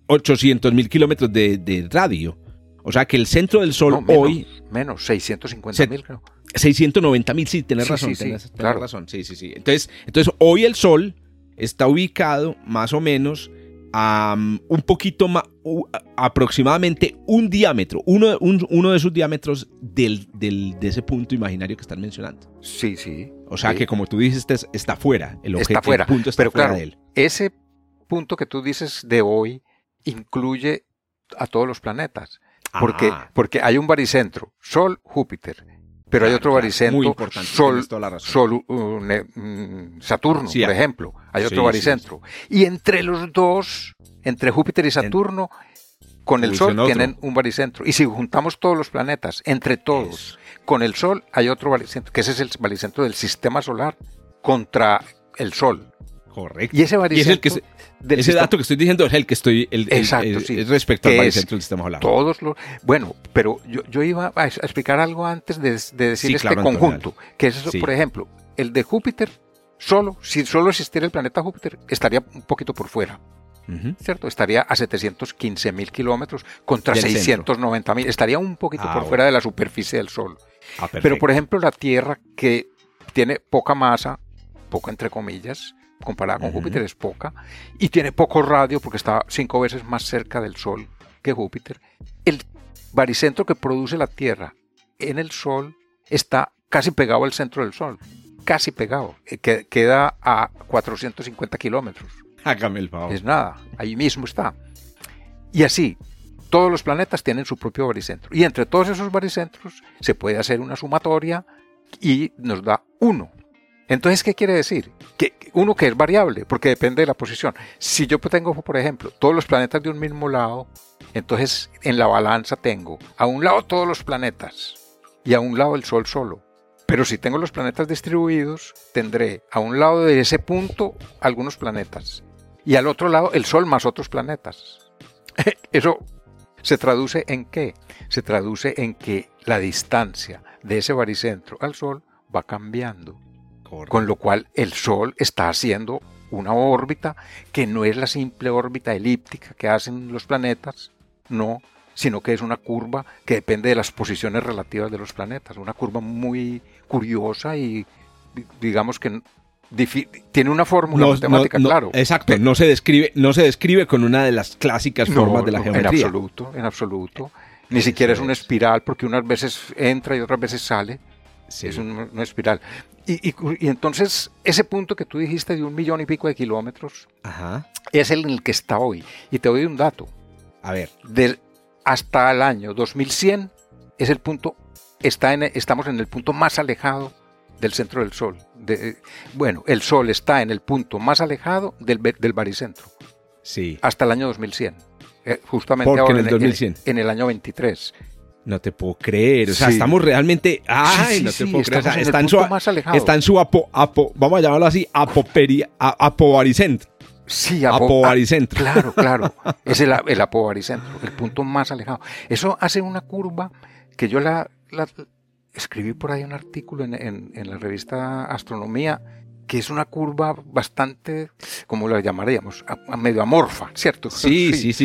800.000 kilómetros de radio. O sea que el centro del Sol hoy... Menos, 650.000 creo. 690.000, sí, tenés razón. Tenés razón. Sí. Entonces, hoy el Sol está ubicado más o menos a aproximadamente un diámetro, uno de sus diámetros de ese punto imaginario que están mencionando. Sí, sí. O sea, sí, que como tú dices, está fuera. El objeto, está fuera. El punto está, pero fuera, claro, de él. Ese punto que tú dices de hoy incluye a todos los planetas. Porque hay un baricentro, Sol, Júpiter, pero claro, hay otro baricentro, claro, Saturno, sí, por ejemplo. Hay otro baricentro. Sí, sí. Y entre los dos, entre Júpiter y Saturno, con el Sol tienen un baricentro. Y si juntamos todos los planetas, entre todos, con el Sol hay otro baricentro, que ese es el baricentro del sistema solar contra el Sol. Correcto. Y ese baricentro... dato que estoy diciendo es el que estoy... Exacto, respecto al baricentro del sistema solar. Todos los... Bueno, pero yo iba a explicar algo antes de decir conjunto. Antonio, que es, por ejemplo, el de Júpiter, si solo existiera el planeta Júpiter, estaría un poquito por fuera. ¿Cierto? Estaría a 715.000 kilómetros contra 690.000. Estaría un poquito por fuera de la superficie del Sol. Pero, por ejemplo, la Tierra, que tiene poca masa, poca entre comillas, comparada con Júpiter es poca, y tiene poco radio porque está 5 veces más cerca del Sol que Júpiter. El baricentro que produce la Tierra en el Sol está casi pegado al centro del Sol. Casi pegado. Queda a 450 kilómetros. Hágame el favor. Es nada, ahí mismo está. Y así, todos los planetas tienen su propio baricentro. Y entre todos esos baricentros se puede hacer una sumatoria y nos da uno. Entonces, ¿qué quiere decir? Que uno que es variable, porque depende de la posición. Si yo tengo, por ejemplo, todos los planetas de un mismo lado, entonces en la balanza tengo a un lado todos los planetas y a un lado el Sol solo. Pero si tengo los planetas distribuidos, tendré a un lado de ese punto algunos planetas y al otro lado el Sol más otros planetas. ¿Eso se traduce en qué? Se traduce en que la distancia de ese baricentro al Sol va cambiando. Correcto. Con lo cual el Sol está haciendo una órbita que no es la simple órbita elíptica que hacen los planetas, no, sino que es una curva que depende de las posiciones relativas de los planetas. Una curva muy curiosa y digamos que tiene una fórmula matemática, claro. Exacto, pero no se describe con una de las clásicas formas de la geometría. En absoluto. Ni siquiera es una espiral, porque unas veces entra y otras veces sale. Sí. Es una espiral. Y entonces, ese punto que tú dijiste de 1,000,000 y pico de kilómetros, es el en el que está hoy. Y te doy un dato. A ver. Hasta el año 2100 es el punto, estamos en el punto más alejado del centro del Sol. El Sol está en el punto más alejado del baricentro. Sí. Hasta el año 2100. Justamente porque ahora en el 2100. En el año 23. No te puedo creer. O sea, estamos realmente... no te puedo creer. O sea, está en punto más alejado. Está en su vamos a llamarlo así, apobaricentro. Sí, apobaricentro. Claro. Es el apobaricentro, el punto más alejado. Eso hace una curva que yo la escribí por ahí un artículo en la revista Astronomía, que es una curva bastante, como la llamaríamos, medio amorfa, ¿cierto? Sí.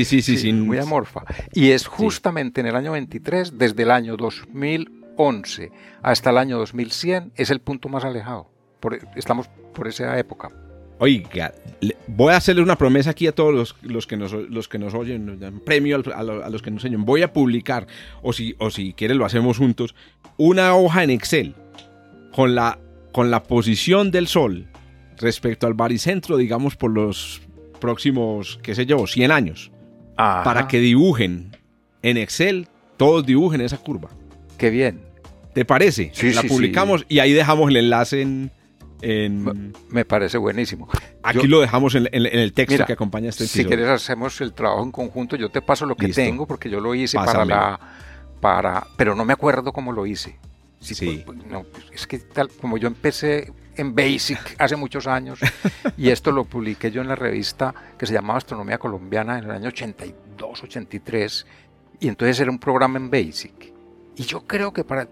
Muy amorfa. Y es justamente en el año 23, desde el año 2011 hasta el año 2100, es el punto más alejado. Estamos por esa época. Oiga, voy a hacerle una promesa aquí a todos los que nos oyen, nos dan premio a los que nos oyen. Voy a publicar, o si quieren lo hacemos juntos, una hoja en Excel con la posición del Sol respecto al baricentro, digamos, por los próximos, 100 años. Ajá. Para que dibujen en Excel, todos dibujen esa curva. ¡Qué bien! ¿Te parece? Sí, publicamos y ahí dejamos el enlace Me parece buenísimo. Aquí lo dejamos en el texto que acompaña este episodio. Si quieres hacemos el trabajo en conjunto, yo te paso lo que tengo porque yo lo hice pero no me acuerdo cómo lo hice. Es que tal como yo empecé en Basic hace muchos años y esto lo publiqué yo en la revista que se llamaba Astronomía Colombiana en el año 82, 83 y entonces era un programa en Basic. Y yo creo que para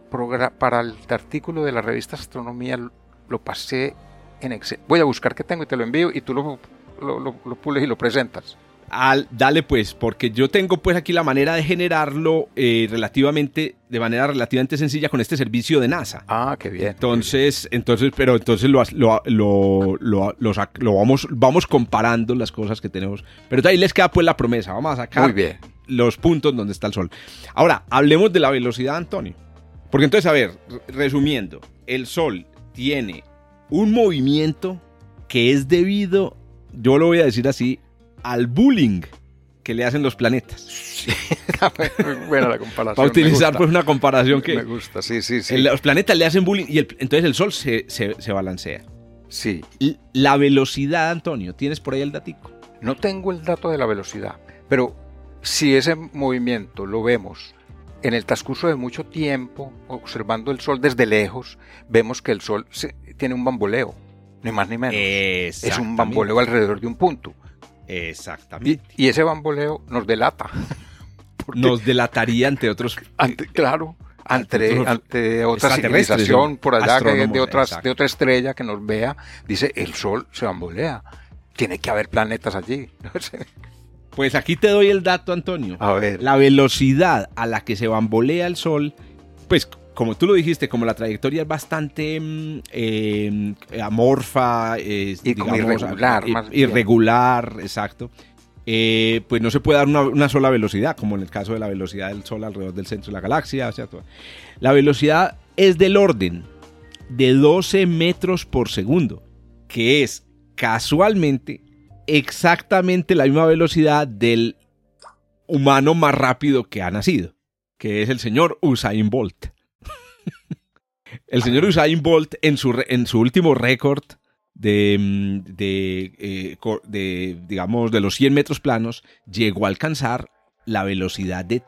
el artículo de la revista Astronomía lo pasé en Excel. Voy a buscar qué tengo y te lo envío y tú lo pules y lo presentas. Dale pues, porque yo tengo pues aquí la manera de generarlo de manera relativamente sencilla con este servicio de NASA. Ah, qué bien. Entonces lo vamos comparando las cosas que tenemos. Pero ahí les queda pues la promesa. Vamos a sacar. Muy bien. los puntos donde está el Sol. Ahora, hablemos de la velocidad, Antonio. Porque entonces, a ver, resumiendo, el Sol tiene un movimiento que es debido, yo lo voy a decir así, al bullying que le hacen los planetas. Sí, bueno, la comparación. Para utilizar pues una comparación que... Me gusta, sí, sí, sí. Los planetas le hacen bullying y entonces el Sol se balancea. Sí. Y la velocidad, Antonio, ¿tienes por ahí el datico? No tengo el dato de la velocidad, pero si ese movimiento lo vemos en el transcurso de mucho tiempo, observando el Sol desde lejos, vemos que el Sol tiene un bamboleo, ni más ni menos. Es un bamboleo alrededor de un punto. Exactamente. Y ese bamboleo nos delata. Nos delataría ante otros... Ante otra civilización por allá, de otra estrella que nos vea, dice, el Sol se bambolea. Tiene que haber planetas allí. Pues aquí te doy el dato, Antonio. A ver. La velocidad a la que se bambolea el Sol, pues como tú lo dijiste, como la trayectoria es bastante amorfa, y digamos, como irregular, más bien. Exacto. Pues no se puede dar una sola velocidad, como en el caso de la velocidad del Sol alrededor del centro de la galaxia. O sea, la velocidad es del orden de 12 metros por segundo, que es casualmente exactamente la misma velocidad del humano más rápido que ha nacido, que es el señor Usain Bolt. El señor Usain Bolt en su último récord de los 100 metros planos llegó a alcanzar la velocidad de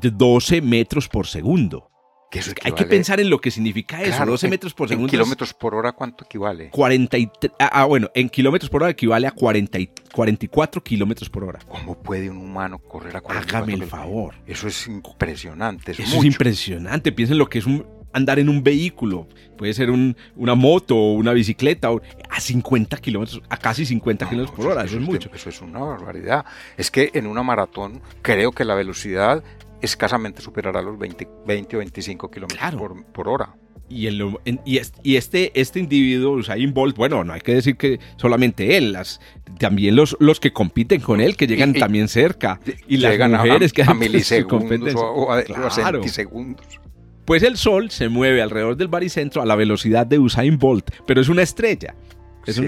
12 metros por segundo. Que eso hay que pensar en lo que significa eso. Claro, 12 metros por segundo. ¿En kilómetros por hora cuánto equivale? 43, en kilómetros por hora equivale a 44 kilómetros por hora. ¿Cómo puede un humano correr a 44 kilómetros? Hágame el favor. Eso es impresionante. Eso es impresionante. Piensen lo que es andar en un vehículo, puede ser una moto o una bicicleta, a 50 kilómetros, a casi 50 kilómetros por hora, eso es mucho. Eso es una barbaridad. Es que en una maratón creo que la velocidad escasamente superará los 20 o 25 kilómetros por hora. Y este individuo, Usain Bolt, bueno, no hay que decir que solamente él, también los que compiten con él, que llegan también cerca, y las mujeres que a milisegundos o a centisegundos. Pues el Sol se mueve alrededor del baricentro a la velocidad de Usain Bolt, pero es una estrella. Sí.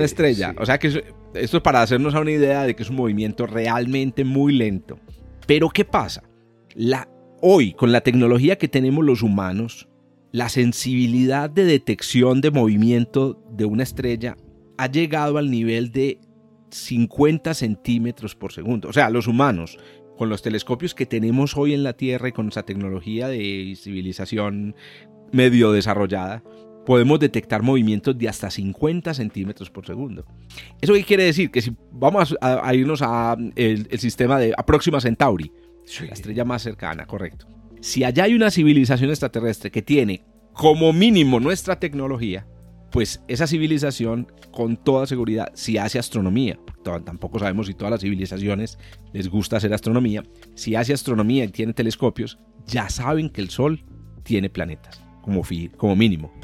O sea que esto es para hacernos una idea de que es un movimiento realmente muy lento. Pero ¿qué pasa? Hoy, con la tecnología que tenemos los humanos, la sensibilidad de detección de movimiento de una estrella ha llegado al nivel de 50 centímetros por segundo. O sea, los humanos, con los telescopios que tenemos hoy en la Tierra y con nuestra tecnología de civilización medio desarrollada, podemos detectar movimientos de hasta 50 centímetros por segundo. ¿Eso qué quiere decir? Que si vamos a irnos a el sistema de Próxima Centauri, sí, la estrella más cercana, correcto. Si allá hay una civilización extraterrestre que tiene como mínimo nuestra tecnología, pues esa civilización con toda seguridad si hace astronomía, tampoco sabemos si todas las civilizaciones les gusta hacer astronomía, si hace astronomía y tiene telescopios, ya saben que el Sol tiene planetas, como mínimo.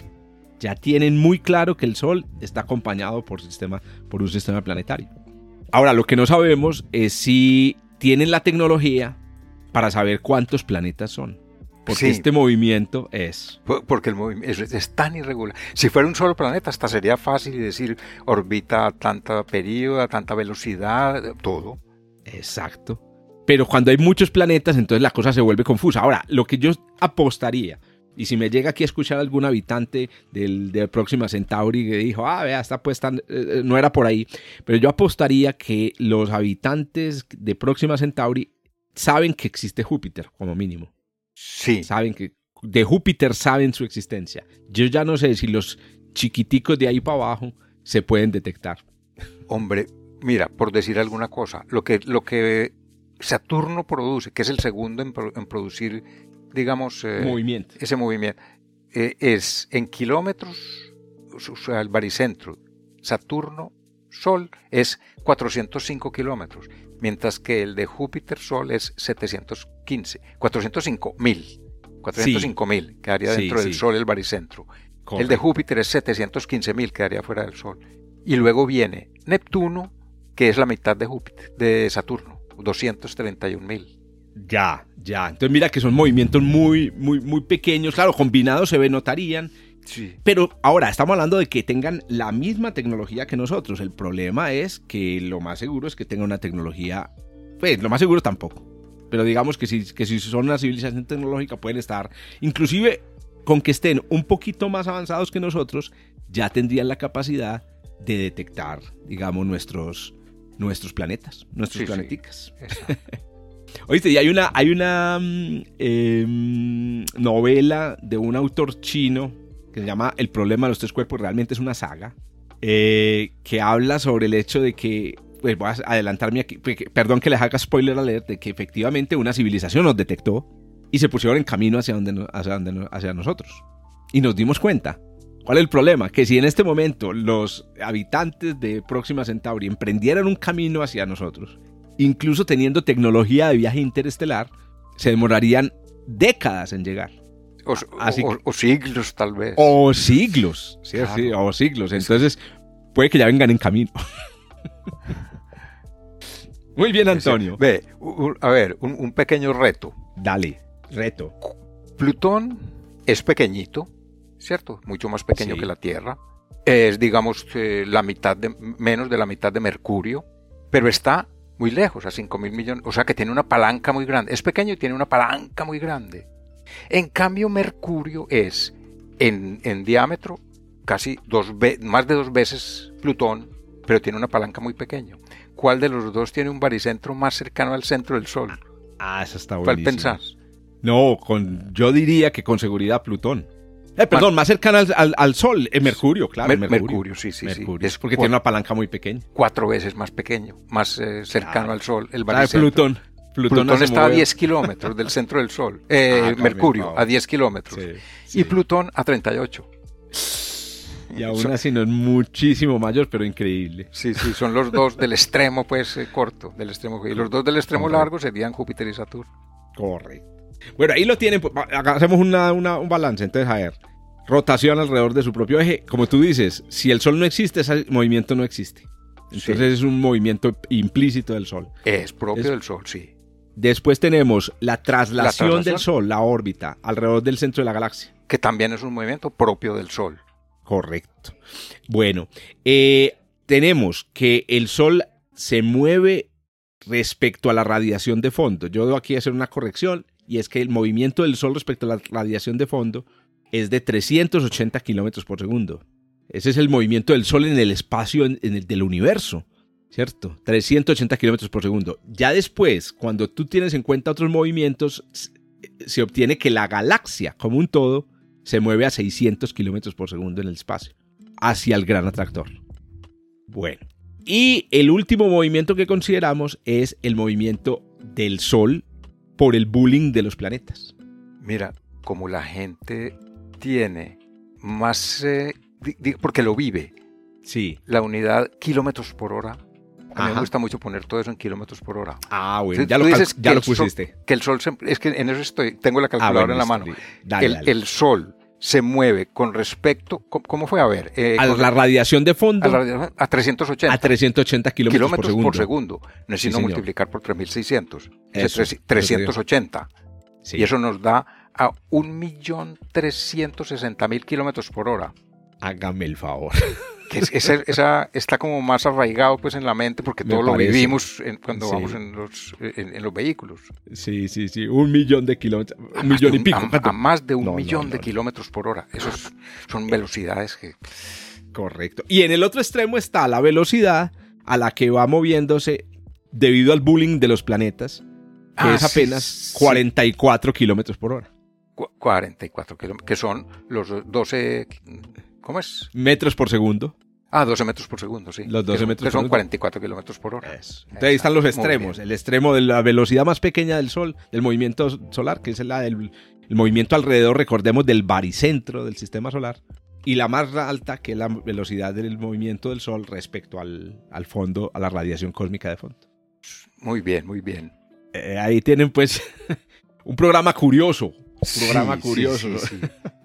Ya tienen muy claro que el Sol está acompañado por un sistema planetario. Ahora, lo que no sabemos es si tienen la tecnología para saber cuántos planetas son. Porque este movimiento es... Porque el movimiento es tan irregular. Si fuera un solo planeta, hasta sería fácil decir orbita a tanta periodo, a tanta velocidad, todo. Exacto. Pero cuando hay muchos planetas, entonces la cosa se vuelve confusa. Ahora, lo que yo apostaría, y si me llega aquí a escuchar algún habitante de Próxima Centauri que dijo, vea, esta puesta no era por ahí, pero yo apostaría que los habitantes de Próxima Centauri saben que existe Júpiter, como mínimo. Sí. Saben que de Júpiter saben su existencia. Yo ya no sé si los chiquiticos de ahí para abajo se pueden detectar. Hombre, mira, por decir alguna cosa, lo que Saturno produce, que es el segundo en producir, digamos, ese movimiento, es en kilómetros, o sea, el baricentro, Saturno, Sol, es 405 kilómetros, mientras que el de Júpiter Sol es 715, 405.000, quedaría dentro del Sol el baricentro. Correcto. El de Júpiter es 715.000, quedaría fuera del Sol. Y luego viene Neptuno, que es la mitad de Saturno. 231.000. Ya, ya. Entonces mira que son movimientos muy pequeños. Claro, combinados se notarían. Sí. Pero ahora estamos hablando de que tengan la misma tecnología que nosotros. El problema es que lo más seguro es que tengan una tecnología... Pues lo más seguro tampoco. Pero digamos que si son una civilización tecnológica pueden estar... Inclusive con que estén un poquito más avanzados que nosotros, ya tendrían la capacidad de detectar, digamos, nuestros planetas, nuestros planeticas. Sí. Oíste, y hay una novela de un autor chino que se llama El problema de los tres cuerpos, realmente es una saga, que habla sobre el hecho de que, pues voy a adelantarme aquí, perdón que les haga spoiler alert, de que efectivamente una civilización nos detectó y se pusieron en camino hacia nosotros. Y nos dimos cuenta. ¿Cuál es el problema? Que si en este momento los habitantes de Próxima Centauri emprendieran un camino hacia nosotros, incluso teniendo tecnología de viaje interestelar, se demorarían décadas en llegar. O siglos, tal vez. O siglos. Sí, claro. Sí, o siglos. Entonces, puede que ya vengan en camino. Muy bien, Antonio. Ve, a ver, un pequeño reto. Dale, reto. Plutón es pequeñito, ¿cierto? Mucho más pequeño que la Tierra. Es, digamos, menos de la mitad de Mercurio, pero está... muy lejos, a 5.000 millones, o sea que tiene una palanca muy grande, es pequeño y tiene una palanca muy grande. En cambio Mercurio es en diámetro casi más de 2 veces Plutón, pero tiene una palanca muy pequeña. ¿Cuál de los dos tiene un baricentro más cercano al centro del Sol? Ah, eso está buenísimo. ¿Cuál pensás? No, yo diría que con seguridad Plutón. Más cercano al Sol, Mercurio, claro. Mercurio, sí. Es porque tiene una palanca muy pequeña. 4 veces más pequeño, más cercano al Sol, el baricentro. Plutón está a 10 kilómetros del centro del Sol. Mercurio, a 10 kilómetros. Sí, sí. Y Plutón a 38. Y aún así no es muchísimo mayor, pero increíble. Sí, sí, son los dos del extremo corto. Y los dos del extremo largo serían Júpiter y Saturno. Correcto. Bueno, ahí lo tienen, hacemos un balance, entonces a ver, rotación alrededor de su propio eje, como tú dices, si el Sol no existe, ese movimiento no existe, entonces es un movimiento implícito del Sol. Es propio del Sol, sí. Después tenemos la traslación del Sol, la órbita, alrededor del centro de la galaxia. Que también es un movimiento propio del Sol. Correcto. Bueno, tenemos que el Sol se mueve respecto a la radiación de fondo. Yo debo aquí hacer una corrección. Y es que el movimiento del Sol respecto a la radiación de fondo es de 380 kilómetros por segundo. Ese es el movimiento del Sol en el espacio del universo, ¿cierto? 380 kilómetros por segundo. Ya después, cuando tú tienes en cuenta otros movimientos, se obtiene que la galaxia, como un todo, se mueve a 600 kilómetros por segundo en el espacio, hacia el gran atractor. Bueno, y el último movimiento que consideramos es el movimiento del Sol por el bullying de los planetas. Mira, como la gente tiene más... porque lo vive. Sí. La unidad kilómetros por hora. A mí me gusta mucho poner todo eso en kilómetros por hora. Ah, bueno, entonces, ya lo pusiste. Que el Sol... es que en eso estoy, tengo la calculadora en la mano. Dale, el Sol se mueve con respecto... ¿Cómo fue? A ver... a la radiación de fondo. A 380. A 380 kilómetros por segundo. Necesito multiplicar por 3.600. Eso, 380. Sí. Y eso nos da a 1.360.000 kilómetros por hora. Hágame el favor. Que está como más arraigado en la mente porque todo lo vivimos cuando vamos en los vehículos. Sí, sí, sí. 1.000.000 de kilómetros. 1.000.000 y pico. A más de 1.000.000 de kilómetros por hora. Esos son velocidades que... Correcto. Y en el otro extremo está la velocidad a la que va moviéndose debido al bullying de los planetas, que es apenas 44 kilómetros por hora. 44 kilómetros, que son los 12... ¿Cómo es? Metros por segundo. Ah, 12 metros por segundo, sí. Los 12 metros por segundo. Que son 44 kilómetros por hora. Eso. Entonces ahí están los extremos. El extremo de la velocidad más pequeña del Sol, del movimiento solar, que es el movimiento alrededor, recordemos, del baricentro del sistema solar, y la más alta, que es la velocidad del movimiento del Sol respecto al fondo, a la radiación cósmica de fondo. Muy bien, muy bien. Ahí tienen, un programa curioso. Sí.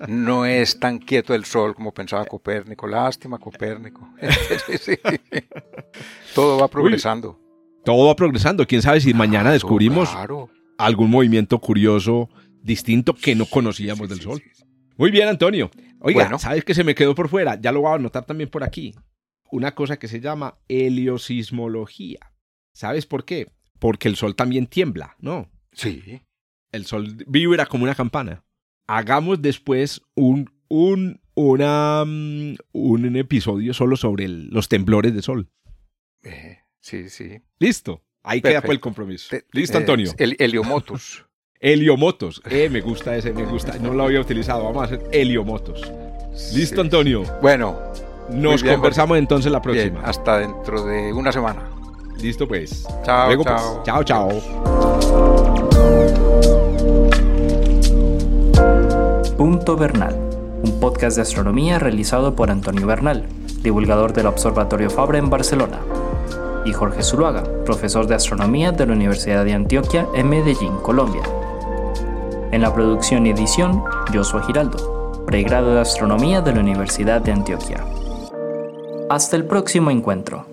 No es tan quieto el Sol como pensaba Copérnico. Lástima, Copérnico. Todo va progresando. todo va progresando. ¿Quién sabe si mañana descubrimos algún movimiento curioso, distinto, que no conocíamos del Sol? Muy bien, Antonio. Oiga, bueno, ¿sabes qué se me quedó por fuera? Ya lo voy a anotar también por aquí. Una cosa que se llama heliosismología. ¿Sabes por qué? Porque el Sol también tiembla, ¿no? Sí. El Sol vibra como una campana. Hagamos después un episodio solo sobre los temblores de Sol. Sí, sí. Listo. Ahí perfecto. Queda pues el compromiso. Listo, Antonio. Heliomotos. Heliomotos. Me gusta ese, me gusta. No lo había utilizado. Vamos a hacer heliomotos. Listo, sí. Antonio. Bueno. Nos bien, conversamos Jorge. Entonces la próxima. Bien, hasta dentro de una semana. Listo, pues. Chao. Luego, chao. Pues. Chao, chao. Punto Bernal. Un podcast de astronomía realizado por Antonio Bernal, divulgador del Observatorio Fabra en Barcelona, y Jorge Zuluaga, profesor de astronomía de la Universidad de Antioquia en Medellín, Colombia. En la producción y edición, Joshua Giraldo, pregrado de astronomía de la Universidad de Antioquia. Hasta el próximo encuentro.